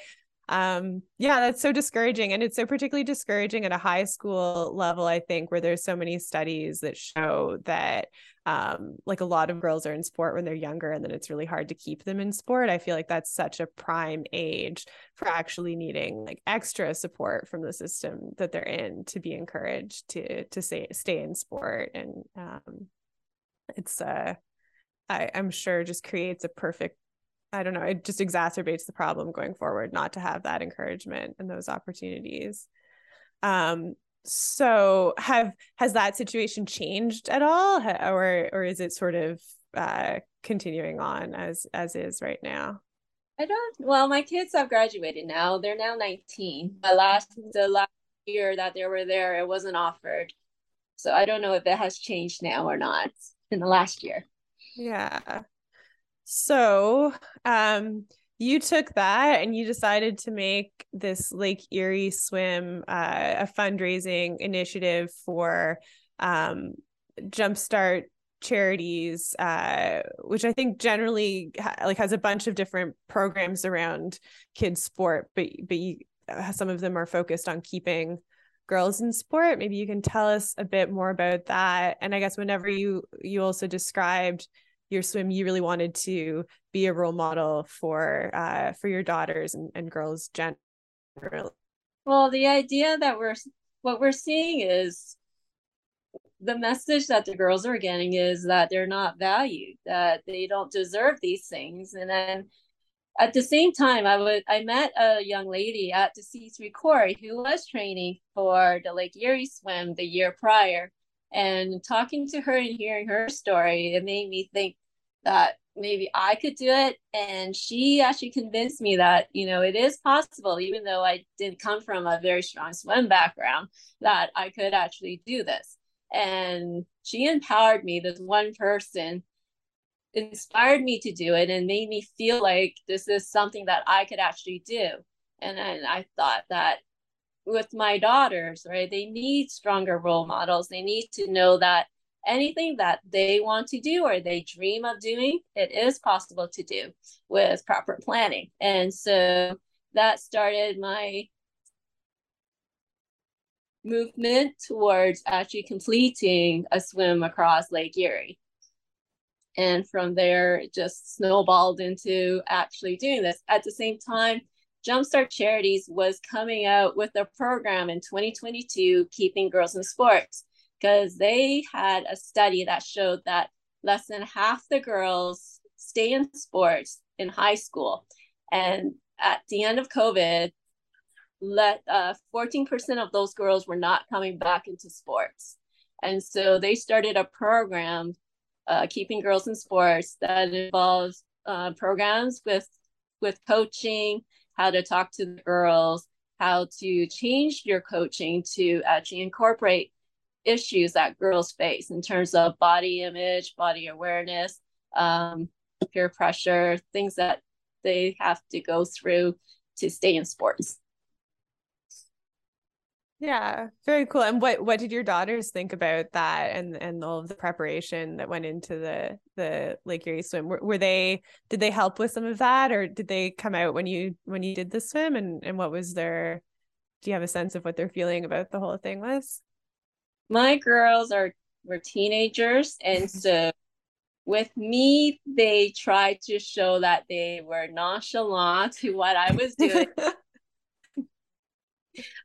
um, yeah, that's so discouraging. And it's so particularly discouraging at a high school level, I think, where there's so many studies that show that um, like a lot of girls are in sport when they're younger, and then it's really hard to keep them in sport. I feel like that's such a prime age for actually needing like extra support from the system that they're in to be encouraged to, to stay, stay in sport. And, um, it's, uh, I, I'm sure just creates a perfect, I don't know, it just exacerbates the problem going forward, not to have that encouragement and those opportunities. Um, So have, has that situation changed at all, or, or is it sort of uh, continuing on as, as is right now? I don't, well, my kids have graduated now. They're now nineteen. The last, the last year that they were there, it wasn't offered. So I don't know if it has changed now or not in the last year. Yeah. So, um, you took that and you decided to make this Lake Erie swim uh, a fundraising initiative for um, Jumpstart charities, uh, which I think generally ha- like has a bunch of different programs around kids sport, but, but you, uh, some of them are focused on keeping girls in sport. Maybe you can tell us a bit more about that. And I guess whenever you, you also described your swim, you really wanted to be a role model for, uh, for your daughters and, and girls generally. Well, the idea that we're, what we're seeing is the message that the girls are getting is that they're not valued, that they don't deserve these things. And then at the same time, I would, I met a young lady at the C three Corps who was training for the Lake Erie swim the year prior, and talking to her and hearing her story, it made me think that maybe I could do it. And she actually convinced me that, you know, it is possible, even though I didn't come from a very strong swim background, that I could actually do this. And she empowered me. This one person inspired me to do it and made me feel like this is something that I could actually do. And then I thought that with my daughters, right, they need stronger role models. They need to know that anything that they want to do or they dream of doing, it is possible to do with proper planning. And so that started my movement towards actually completing a swim across Lake Erie. And from there, it just snowballed into actually doing this. At the same time, Jumpstart Charities was coming out with a program in twenty twenty-two, Keeping Girls in Sports, because they had a study that showed that less than half the girls stay in sports in high school. And at the end of COVID, let uh, fourteen percent of those girls were not coming back into sports. And so they started a program, uh, Keeping Girls in Sports, that involves uh, programs with, with coaching, how to talk to the girls, how to change your coaching to actually incorporate issues that girls face in terms of body image, body awareness, um, peer pressure, things that they have to go through to stay in sports. Yeah, very cool. And what, what did your daughters think about that and, and all of the preparation that went into the, the Lake Erie swim? Were, were they, did they help with some of that, or did they come out when you, when you did the swim, and, and what was their, do you have a sense of what their feeling about the whole thing was? My girls are, were teenagers. And so with me, they tried to show that they were nonchalant to what I was doing.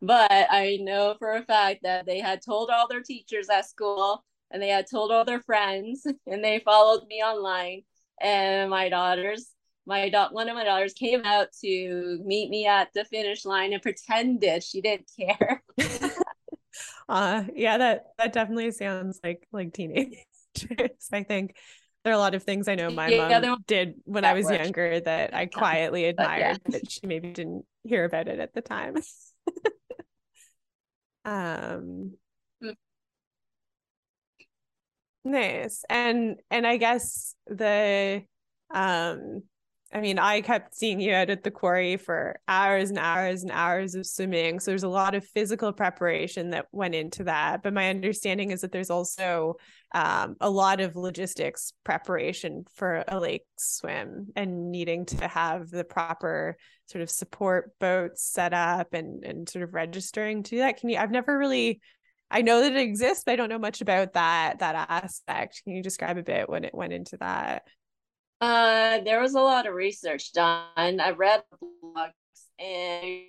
But I know for a fact that they had told all their teachers at school, and they had told all their friends, and they followed me online. And my daughters, my da- one of my daughters came out to meet me at the finish line and pretended she didn't care. uh, yeah, that, that definitely sounds like, like teenagers. I think there are a lot of things I know my yeah, mom did when I was worked. younger that I quietly admired, but, yeah. but she maybe didn't hear about it at the time. um mm. Nice. And and I guess the um I mean, I kept seeing you out at the quarry for hours and hours and hours of swimming, so there's a lot of physical preparation that went into that, but my understanding is that there's also um a lot of logistics preparation for a lake swim, and needing to have the proper sort of support boats set up and and sort of registering to do that. Can you, I've never really, I know that it exists, but I don't know much about that that aspect. Can you describe a bit what it went into that? Uh, there was a lot of research done. I read blogs and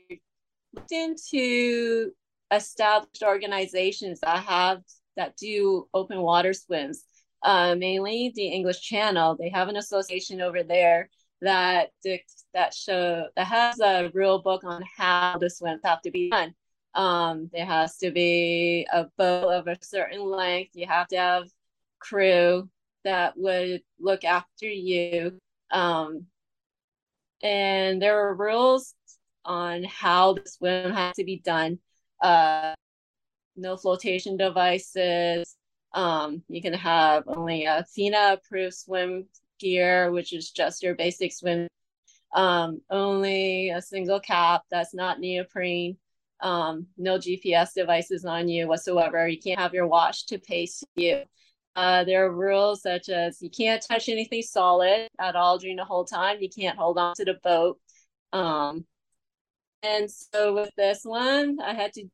looked into established organizations that have, that do open water swims, uh, mainly the English Channel. They have an association over there that that show that has a real book on how the swims have to be done. Um, there has to be a boat of a certain length. You have to have crew that would look after you. Um, and there were rules on how the swim had to be done. Uh, no flotation devices. Um, you can have only a FINA-approved swim gear, which is just your basic swim. Um, only a single cap that's not neoprene. Um, no G P S devices on you whatsoever. You can't have your watch to pace you. Uh, there are rules such as you can't touch anything solid at all during the whole time. You can't hold on to the boat. Um, and so with this one, I had to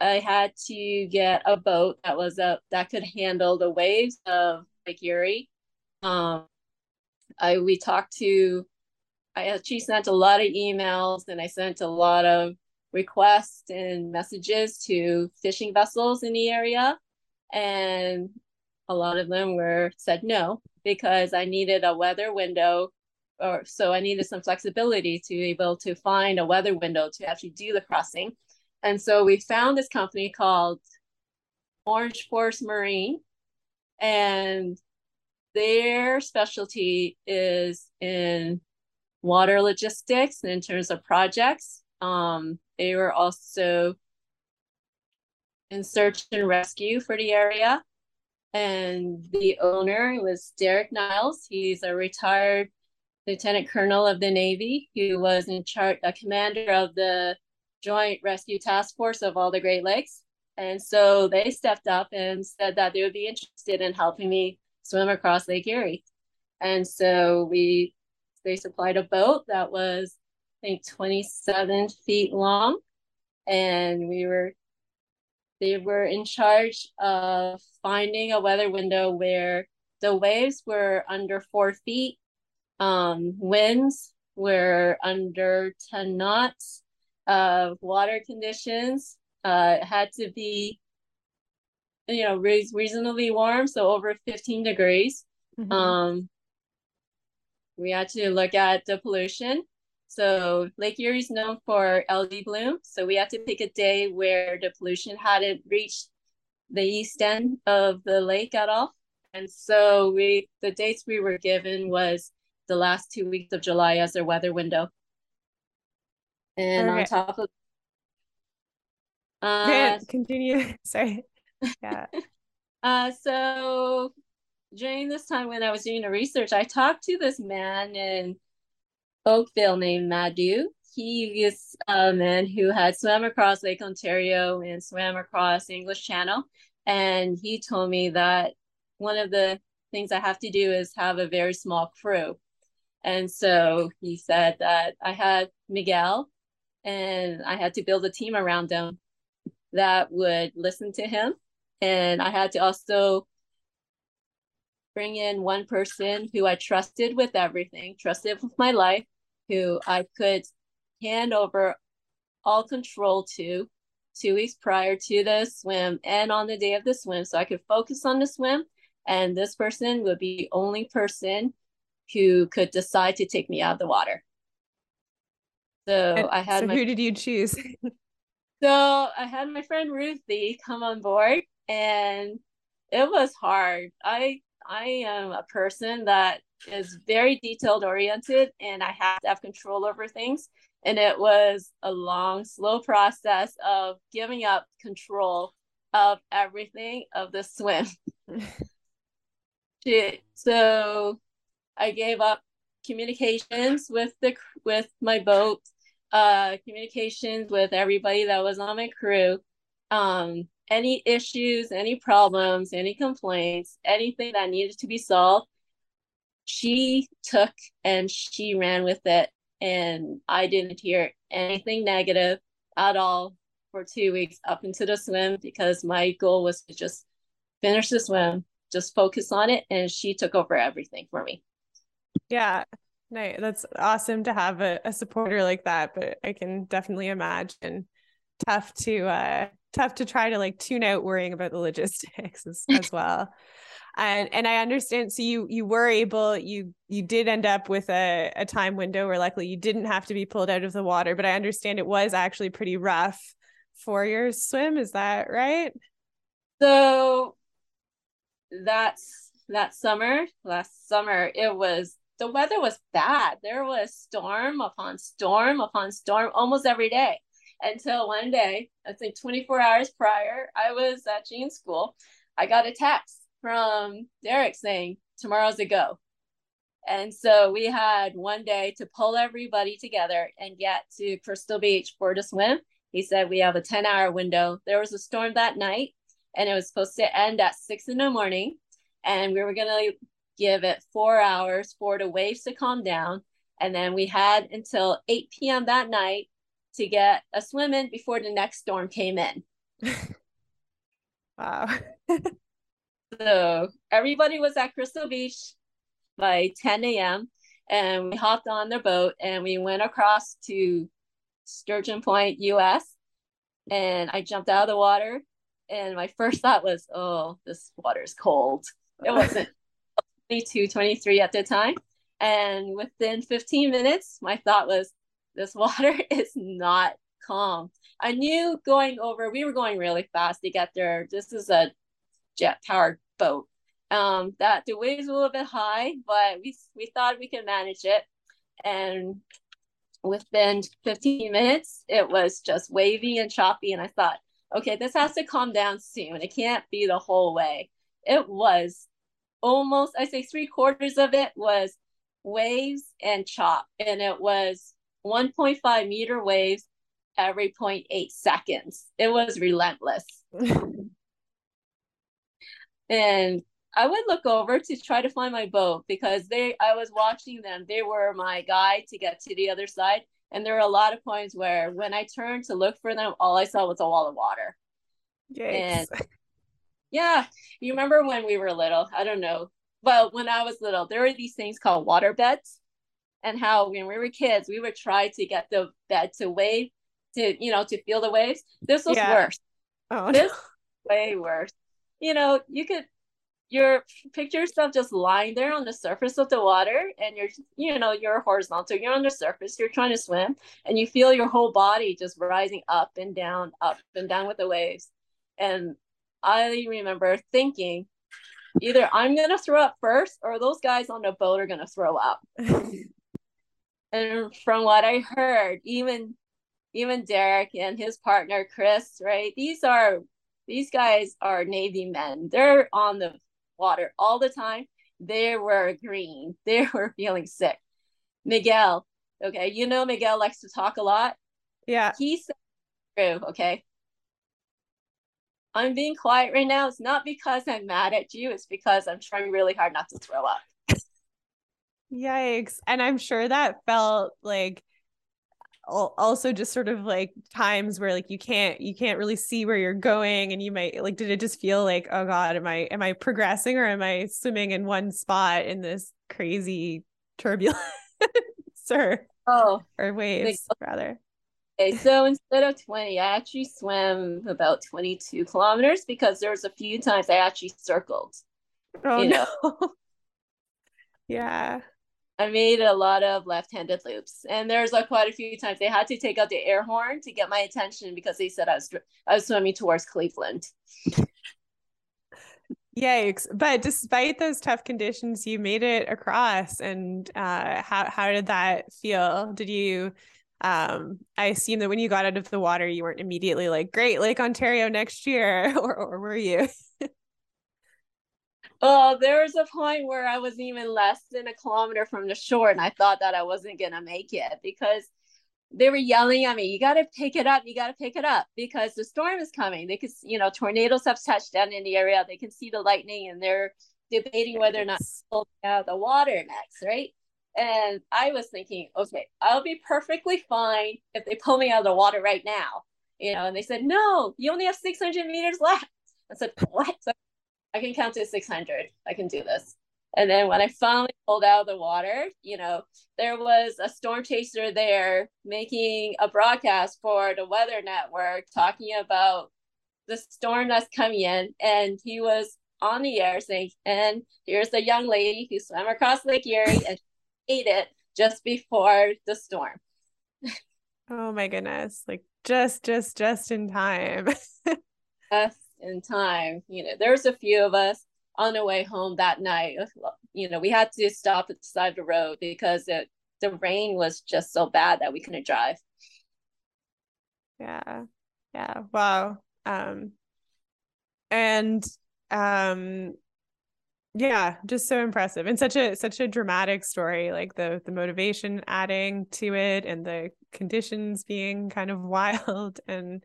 I had to get a boat that was a that could handle the waves of Lake Erie. Um, I we talked to. I actually sent a lot of emails and I sent a lot of requests and messages to fishing vessels in the area. And a lot of them were said no, because I needed a weather window, or so I needed some flexibility to be able to find a weather window to actually do the crossing. And so we found this company called Orange Force Marine, and their specialty is in water logistics in terms of projects. Um, they were also in search and rescue for the area. And the owner was Derek Niles. He's a retired Lieutenant Colonel of the Navy, who was in charge, a commander of the Joint Rescue Task Force of all the Great Lakes. And so they stepped up and said that they would be interested in helping me swim across Lake Erie. And so we they supplied a boat that was, I think, twenty-seven feet long. And we were They were in charge of finding a weather window where the waves were under four feet, um, winds were under ten knots, uh, water conditions uh, had to be, you know, re reasonably warm, so over fifteen degrees. Mm-hmm. Um, we had to look at the pollution. So Lake Erie is known for algae bloom. So we had to pick a day where the pollution hadn't reached the east end of the lake at all. And so we, the dates we were given was the last two weeks of July as their weather window. And okay. on top of uh, yeah, continue. Sorry. Yeah. uh, so during this time when I was doing the research, I talked to this man and Oakville named Madu. He is a man who had swam across Lake Ontario and swam across English Channel. And he told me that one of the things I have to do is have a very small crew. And so he said that I had Miguel and I had to build a team around him that would listen to him. And I had to also bring in one person who I trusted with everything, trusted with my life, who I could hand over all control to two weeks prior to the swim and on the day of the swim, so I could focus on the swim. And this person would be the only person who could decide to take me out of the water. So and I had so my- who did you choose? So I had my friend Ruthie come on board, and it was hard. I I am a person that is very detailed oriented, and I have to have control over things. And it was a long, slow process of giving up control of everything of the swim. So I gave up communications with the with my boat, uh, communications with everybody that was on my crew. Um, any issues, any problems, any complaints, anything that needed to be solved, she took and she ran with it. And I didn't hear anything negative at all for two weeks up into the swim, because my goal was to just finish the swim, just focus on it. And she took over everything for me. Yeah, no, that's awesome to have a, a supporter like that. But I can definitely imagine tough to... Uh... tough to try to like tune out worrying about the logistics as, as well. And and I understand. So you, you were able, you, you did end up with a, a time window where luckily you didn't have to be pulled out of the water, but I understand it was actually pretty rough for your swim. Is that right? So that's that summer, last summer, it was, the weather was bad. There was storm upon storm upon storm almost every day. Until one day, I think twenty-four hours prior, I was actually in school. I got a text from Derek saying, tomorrow's a go. And so we had one day to pull everybody together and get to Crystal Beach for the swim. He said, we have a ten hour window. There was a storm that night. and it was supposed to end at six in the morning. And we were going to give it four hours for the waves to calm down. And then we had until eight p.m. that night to get a swim in before the next storm came in. Wow. So everybody was at Crystal Beach by ten a.m. and we hopped on their boat and we went across to Sturgeon Point, U S. And I jumped out of the water and my first thought was, oh, this water's cold. It wasn't twenty-two, twenty-three at the time. And within fifteen minutes, my thought was, this water is not calm. I knew going over, we were going really fast to get there. This is a jet powered boat, um, that the waves were a little bit high, but we, we thought we could manage it. And within fifteen minutes, it was just wavy and choppy. And I thought, okay, this has to calm down soon. It can't be the whole way. It was almost, I say three quarters of it was waves and chop. And it was one point five meter waves every zero point eight seconds. It was relentless. And I would look over to try to find my boat because they, I was watching them. They were my guide to get to the other side. And there were a lot of points where when I turned to look for them, all I saw was a wall of water. Yes. And yeah. You remember when we were little, I don't know. Well, when I was little, there were these things called water beds, and how when we were kids, we would try to get the bed to wave to, you know, to feel the waves. This was yeah. worse. Oh, this no. way worse. You know, you could, your picture yourself just lying there on the surface of the water, and you're, you know, you're horizontal, you're on the surface, you're trying to swim, and you feel your whole body just rising up and down, up and down with the waves. And I remember thinking, either I'm going to throw up first, or those guys on the boat are going to throw up. And from what I heard, even, even Derek and his partner, Chris, right? These are, these guys are Navy men. They're on the water all the time. They were green. They were feeling sick. Miguel. Okay. You know, Miguel likes to talk a lot. Yeah. He said, true. Okay. I'm being quiet right now. It's not because I'm mad at you. It's because I'm trying really hard not to throw up. Yikes. And I'm sure that felt like also just sort of like times where like you can't, you can't really see where you're going, and you might like, did it just feel like, oh God, am I, am I progressing, or am I swimming in one spot in this crazy turbulence or, oh, or waves like, rather? Okay. So instead of twenty, I actually swam about twenty-two kilometers, because there was a few times I actually circled. Oh you no. know. Yeah. I made a lot of left-handed loops, and there's like quite a few times they had to take out the air horn to get my attention because they said I was I was swimming towards Cleveland. Yikes! But despite those tough conditions, you made it across. And uh, how how did that feel? Did you? Um, I assume that when you got out of the water, you weren't immediately like, "Great, Lake Ontario next year," or or were you? Oh, there was a point where I was even less than a kilometer from the shore, and I thought that I wasn't going to make it because they were yelling at me, you got to pick it up, you got to pick it up, because the storm is coming. They could, you know, tornadoes have touched down in the area. They can see the lightning, and they're debating whether or not to pull out of the water next, right? And I was thinking, okay, I'll be perfectly fine if they pull me out of the water right now. You know, and they said, no, you only have six hundred meters left. I said, what? So I can count to six hundred. I can do this. And then when I finally pulled out of the water, you know, there was a storm chaser there making a broadcast for the Weather Network talking about the storm that's coming in. And he was on the air saying, and here's the young lady who swam across Lake Erie and ate it just before the storm. Oh my goodness. Like just, just, just in time. Yes. In time, you know, there was a few of us on the way home that night. You know, we had to stop at the side of the road because it, the rain was just so bad that we couldn't drive. Yeah, yeah, wow. Um, and um, yeah, just so impressive, and such a such a dramatic story. Like the the motivation adding to it, and the conditions being kind of wild, and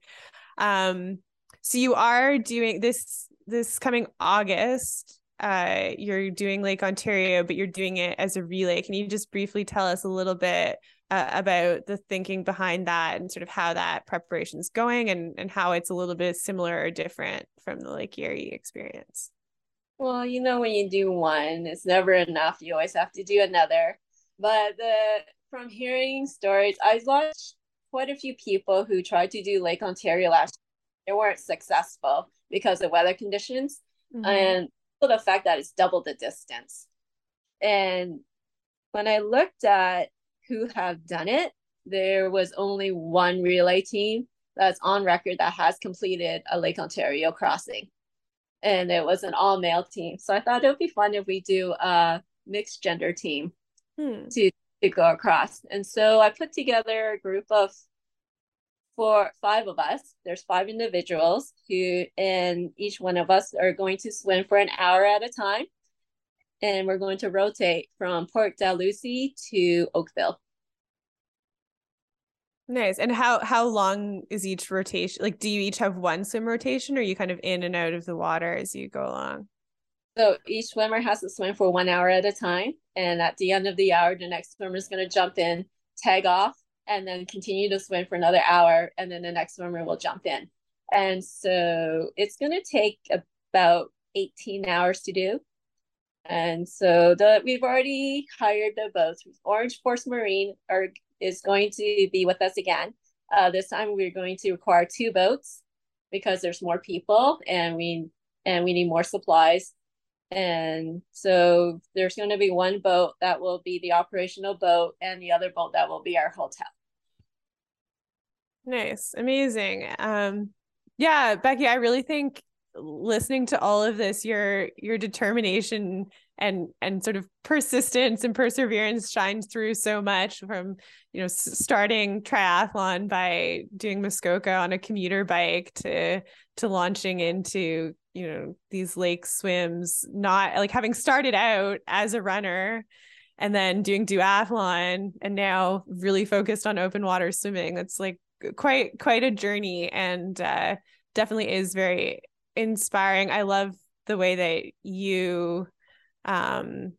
um. So you are doing this, this coming August, uh, you're doing Lake Ontario, but you're doing it as a relay. Can you just briefly tell us a little bit uh, about the thinking behind that and sort of how that preparation is going, and, and how it's a little bit similar or different from the Lake Erie experience? Well, you know, when you do one, it's never enough. You always have to do another. But the, from hearing stories, I've watched quite a few people who tried to do Lake Ontario last year. They weren't successful because of weather conditions, mm-hmm. and the fact that it's double the distance. And when I looked at who have done it, there was only one relay team that's on record that has completed a Lake Ontario crossing, and it was an all-male team. So I thought it would be fun if we do a mixed gender team hmm. to, to go across. And so I put together a group of For five of us, there's five individuals who, and each one of us are going to swim for an hour at a time. And we're going to rotate from Port Dalhousie to Oakville. Nice. And how, how long is each rotation? Like, do you each have one swim rotation, or are you kind of in and out of the water as you go along? So each swimmer has to swim for one hour at a time. And at the end of the hour, the next swimmer is going to jump in, tag off, and then continue to swim for another hour, and then the next swimmer will jump in. And so it's going to take about eighteen hours to do. And so the, we've already hired the boats. Orange Force Marine are, is going to be with us again. Uh, this time we're going to require two boats because there's more people, and we and we need more supplies. And so there's going to be one boat that will be the operational boat, and the other boat that will be our hotel. Nice. Amazing. Um, yeah, Becky, I really think listening to all of this, your, your determination and, and sort of persistence and perseverance shines through so much, from, you know, starting triathlon by doing Muskoka on a commuter bike to, to launching into, you know, these lake swims, not like having started out as a runner and then doing duathlon and now really focused on open water swimming. That's like quite, quite a journey, and uh, definitely is very inspiring. I love the way that you, um,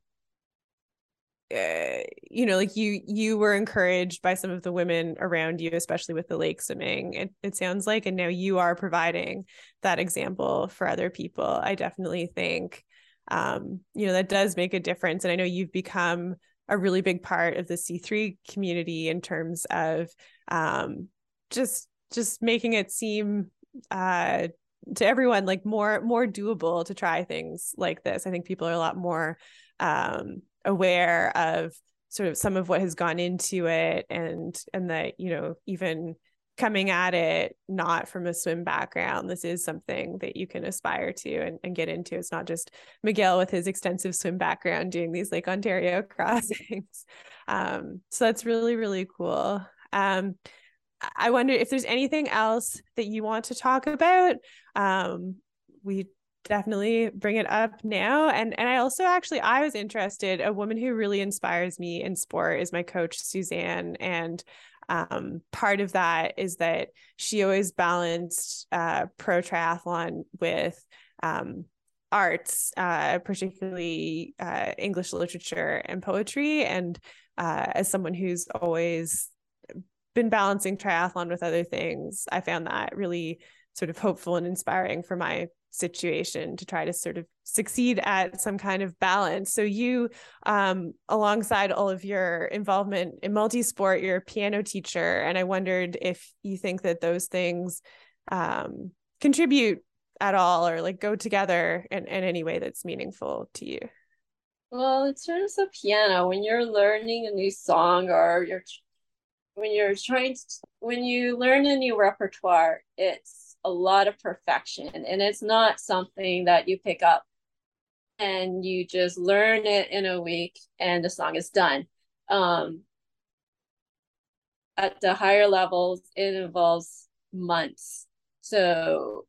uh, you know, like you, you were encouraged by some of the women around you, especially with the lake swimming, it, it sounds like, and now you are providing that example for other people. I definitely think, um, you know, that does make a difference. And I know you've become a really big part of the C three community in terms of, um, just, just making it seem, uh, to everyone like more more doable to try things like this. I think people are a lot more um aware of sort of some of what has gone into it, and and that, you know, even coming at it not from a swim background, this is something that you can aspire to and, and get into. It's not just Miguel with his extensive swim background doing these Lake Ontario crossings. Um so that's really, really cool. um I wonder if there's anything else that you want to talk about. Um, we definitely bring it up now. And, and I also actually, I was interested, a woman who really inspires me in sport is my coach, Suzanne. And um, part of that is that she always balanced uh, pro triathlon with um, arts, uh, particularly uh, English literature and poetry. And uh, as someone who's always been balancing triathlon with other things, I found that really sort of hopeful and inspiring for my situation to try to sort of succeed at some kind of balance. So you, um, alongside all of your involvement in multi-sport, you're a piano teacher. And I wondered if you think that those things um, contribute at all, or like go together in, in any way that's meaningful to you. Well, in terms of piano, when you're learning a new song, or you're when you're trying to, when you learn a new repertoire, it's a lot of perfection, and it's not something that you pick up and you just learn it in a week and the song is done. Um, at the higher levels, it involves months. So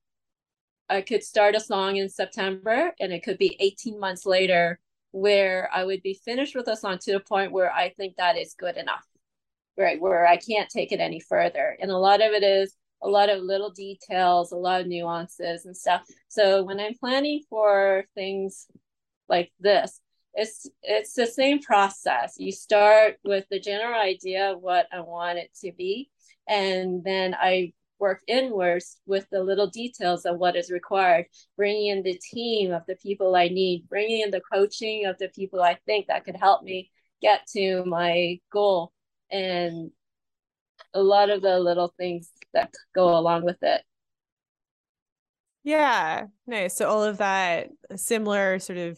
I could start a song in September, and it could be eighteen months later where I would be finished with a song to the point where I think that is good enough. Right, where I can't take it any further. And a lot of it is a lot of little details, a lot of nuances and stuff. So when I'm planning for things like this, it's it's the same process. You start with the general idea of what I want it to be, and then I work inwards with the little details of what is required, bringing in the team of the people I need, bringing in the coaching of the people I think that could help me get to my goal, and a lot of the little things that go along with it. Yeah, nice. So all of that similar sort of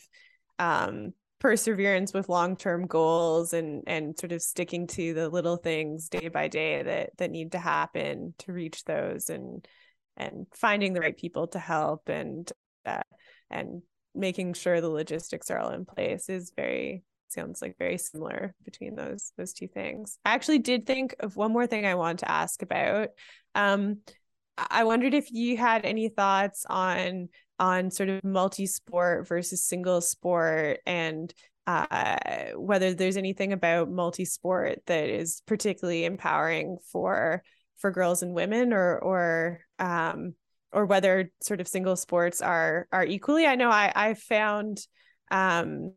um, perseverance with long-term goals and and sort of sticking to the little things day by day that that need to happen to reach those, and and finding the right people to help, and uh, and making sure the logistics are all in place is very sounds like very similar between those those two things. I actually did think of one more thing I wanted to ask about. Um, I wondered if you had any thoughts on on sort of multi-sport versus single sport, and uh, whether there's anything about multi-sport that is particularly empowering for for girls and women, or or um, or whether sort of single sports are are equally. I know I I found um,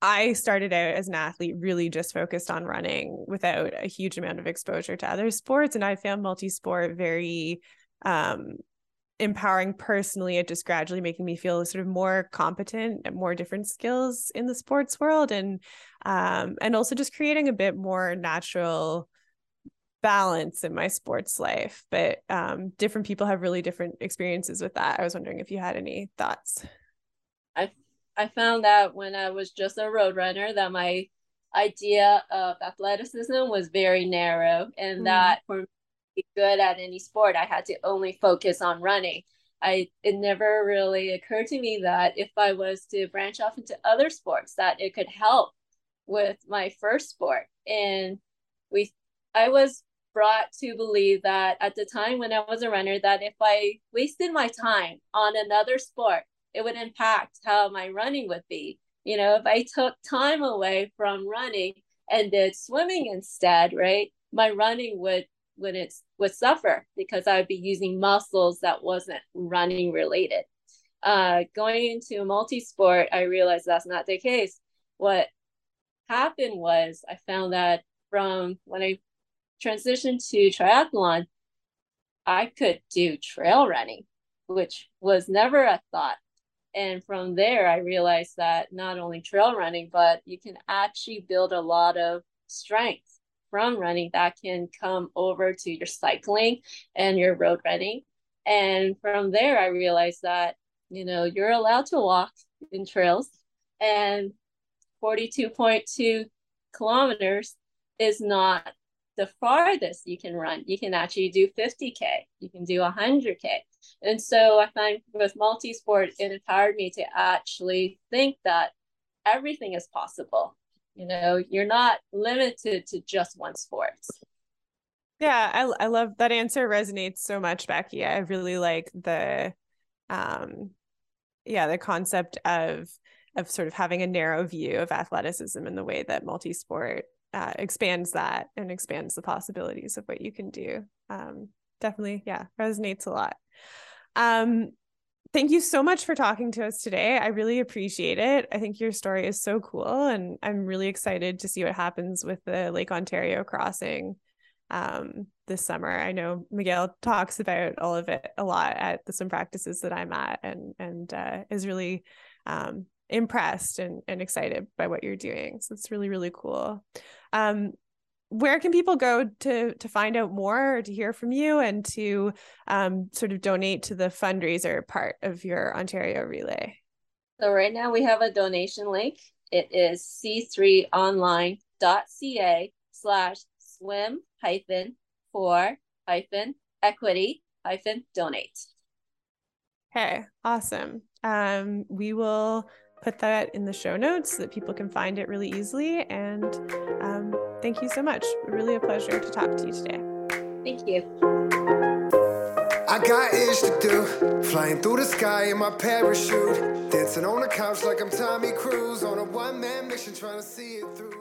I started out as an athlete really just focused on running without a huge amount of exposure to other sports, and I found multi-sport very um, empowering personally. It just gradually making me feel sort of more competent at more different skills in the sports world, and um, and also just creating a bit more natural balance in my sports life. But um, different people have really different experiences with that. I was wondering if you had any thoughts. I I found that when I was just a road runner, that my idea of athleticism was very narrow, and mm-hmm. that for me to be good at any sport, I had to only focus on running. I it never really occurred to me that if I was to branch off into other sports, that it could help with my first sport. And we, I was brought to believe that at the time when I was a runner, that if I wasted my time on another sport, it would impact how my running would be. You know, if I took time away from running and did swimming instead, right, my running would when it's would suffer because I'd be using muscles that wasn't running related. Uh, going into multi-sport, I realized that's not the case. What happened was I found that from when I transitioned to triathlon, I could do trail running, which was never a thought. And from there, I realized that not only trail running, but you can actually build a lot of strength from running that can come over to your cycling and your road running. And from there, I realized that, you know, you're allowed to walk in trails, and forty-two point two kilometers is not the farthest you can run. You can actually do fifty K, you can do one hundred K. And so I find with multi-sport, it empowered me to actually think that everything is possible. You know, you're not limited to just one sport. Yeah, I, I love that answer. Resonates so much, Becky. I really like the, um, yeah, the concept of of sort of having a narrow view of athleticism and the way that multi-sport uh, expands that and expands the possibilities of what you can do. Um, definitely, yeah, resonates a lot. Um, thank you so much for talking to us today. I really appreciate it. I think your story is so cool, and I'm really excited to see what happens with the Lake Ontario crossing um, this summer. I know Miguel talks about all of it a lot at the swim practices that I'm at, and and uh, is really um, impressed and, and excited by what you're doing. So it's really, really cool. Um, Where can people go to to find out more, or to hear from you, and to um, sort of donate to the fundraiser part of your Ontario Relay? So right now we have a donation link. It is c3online.ca slash swim hyphen for hyphen equity hyphen donate. Okay, awesome. Um, we will put that in the show notes so that people can find it really easily. And um, thank you so much. Really a pleasure to talk to you today. Thank you. I got ish to do, flying through the sky in my parachute, dancing on the couch like I'm Tommy Cruise on a one-man mission trying to see it through.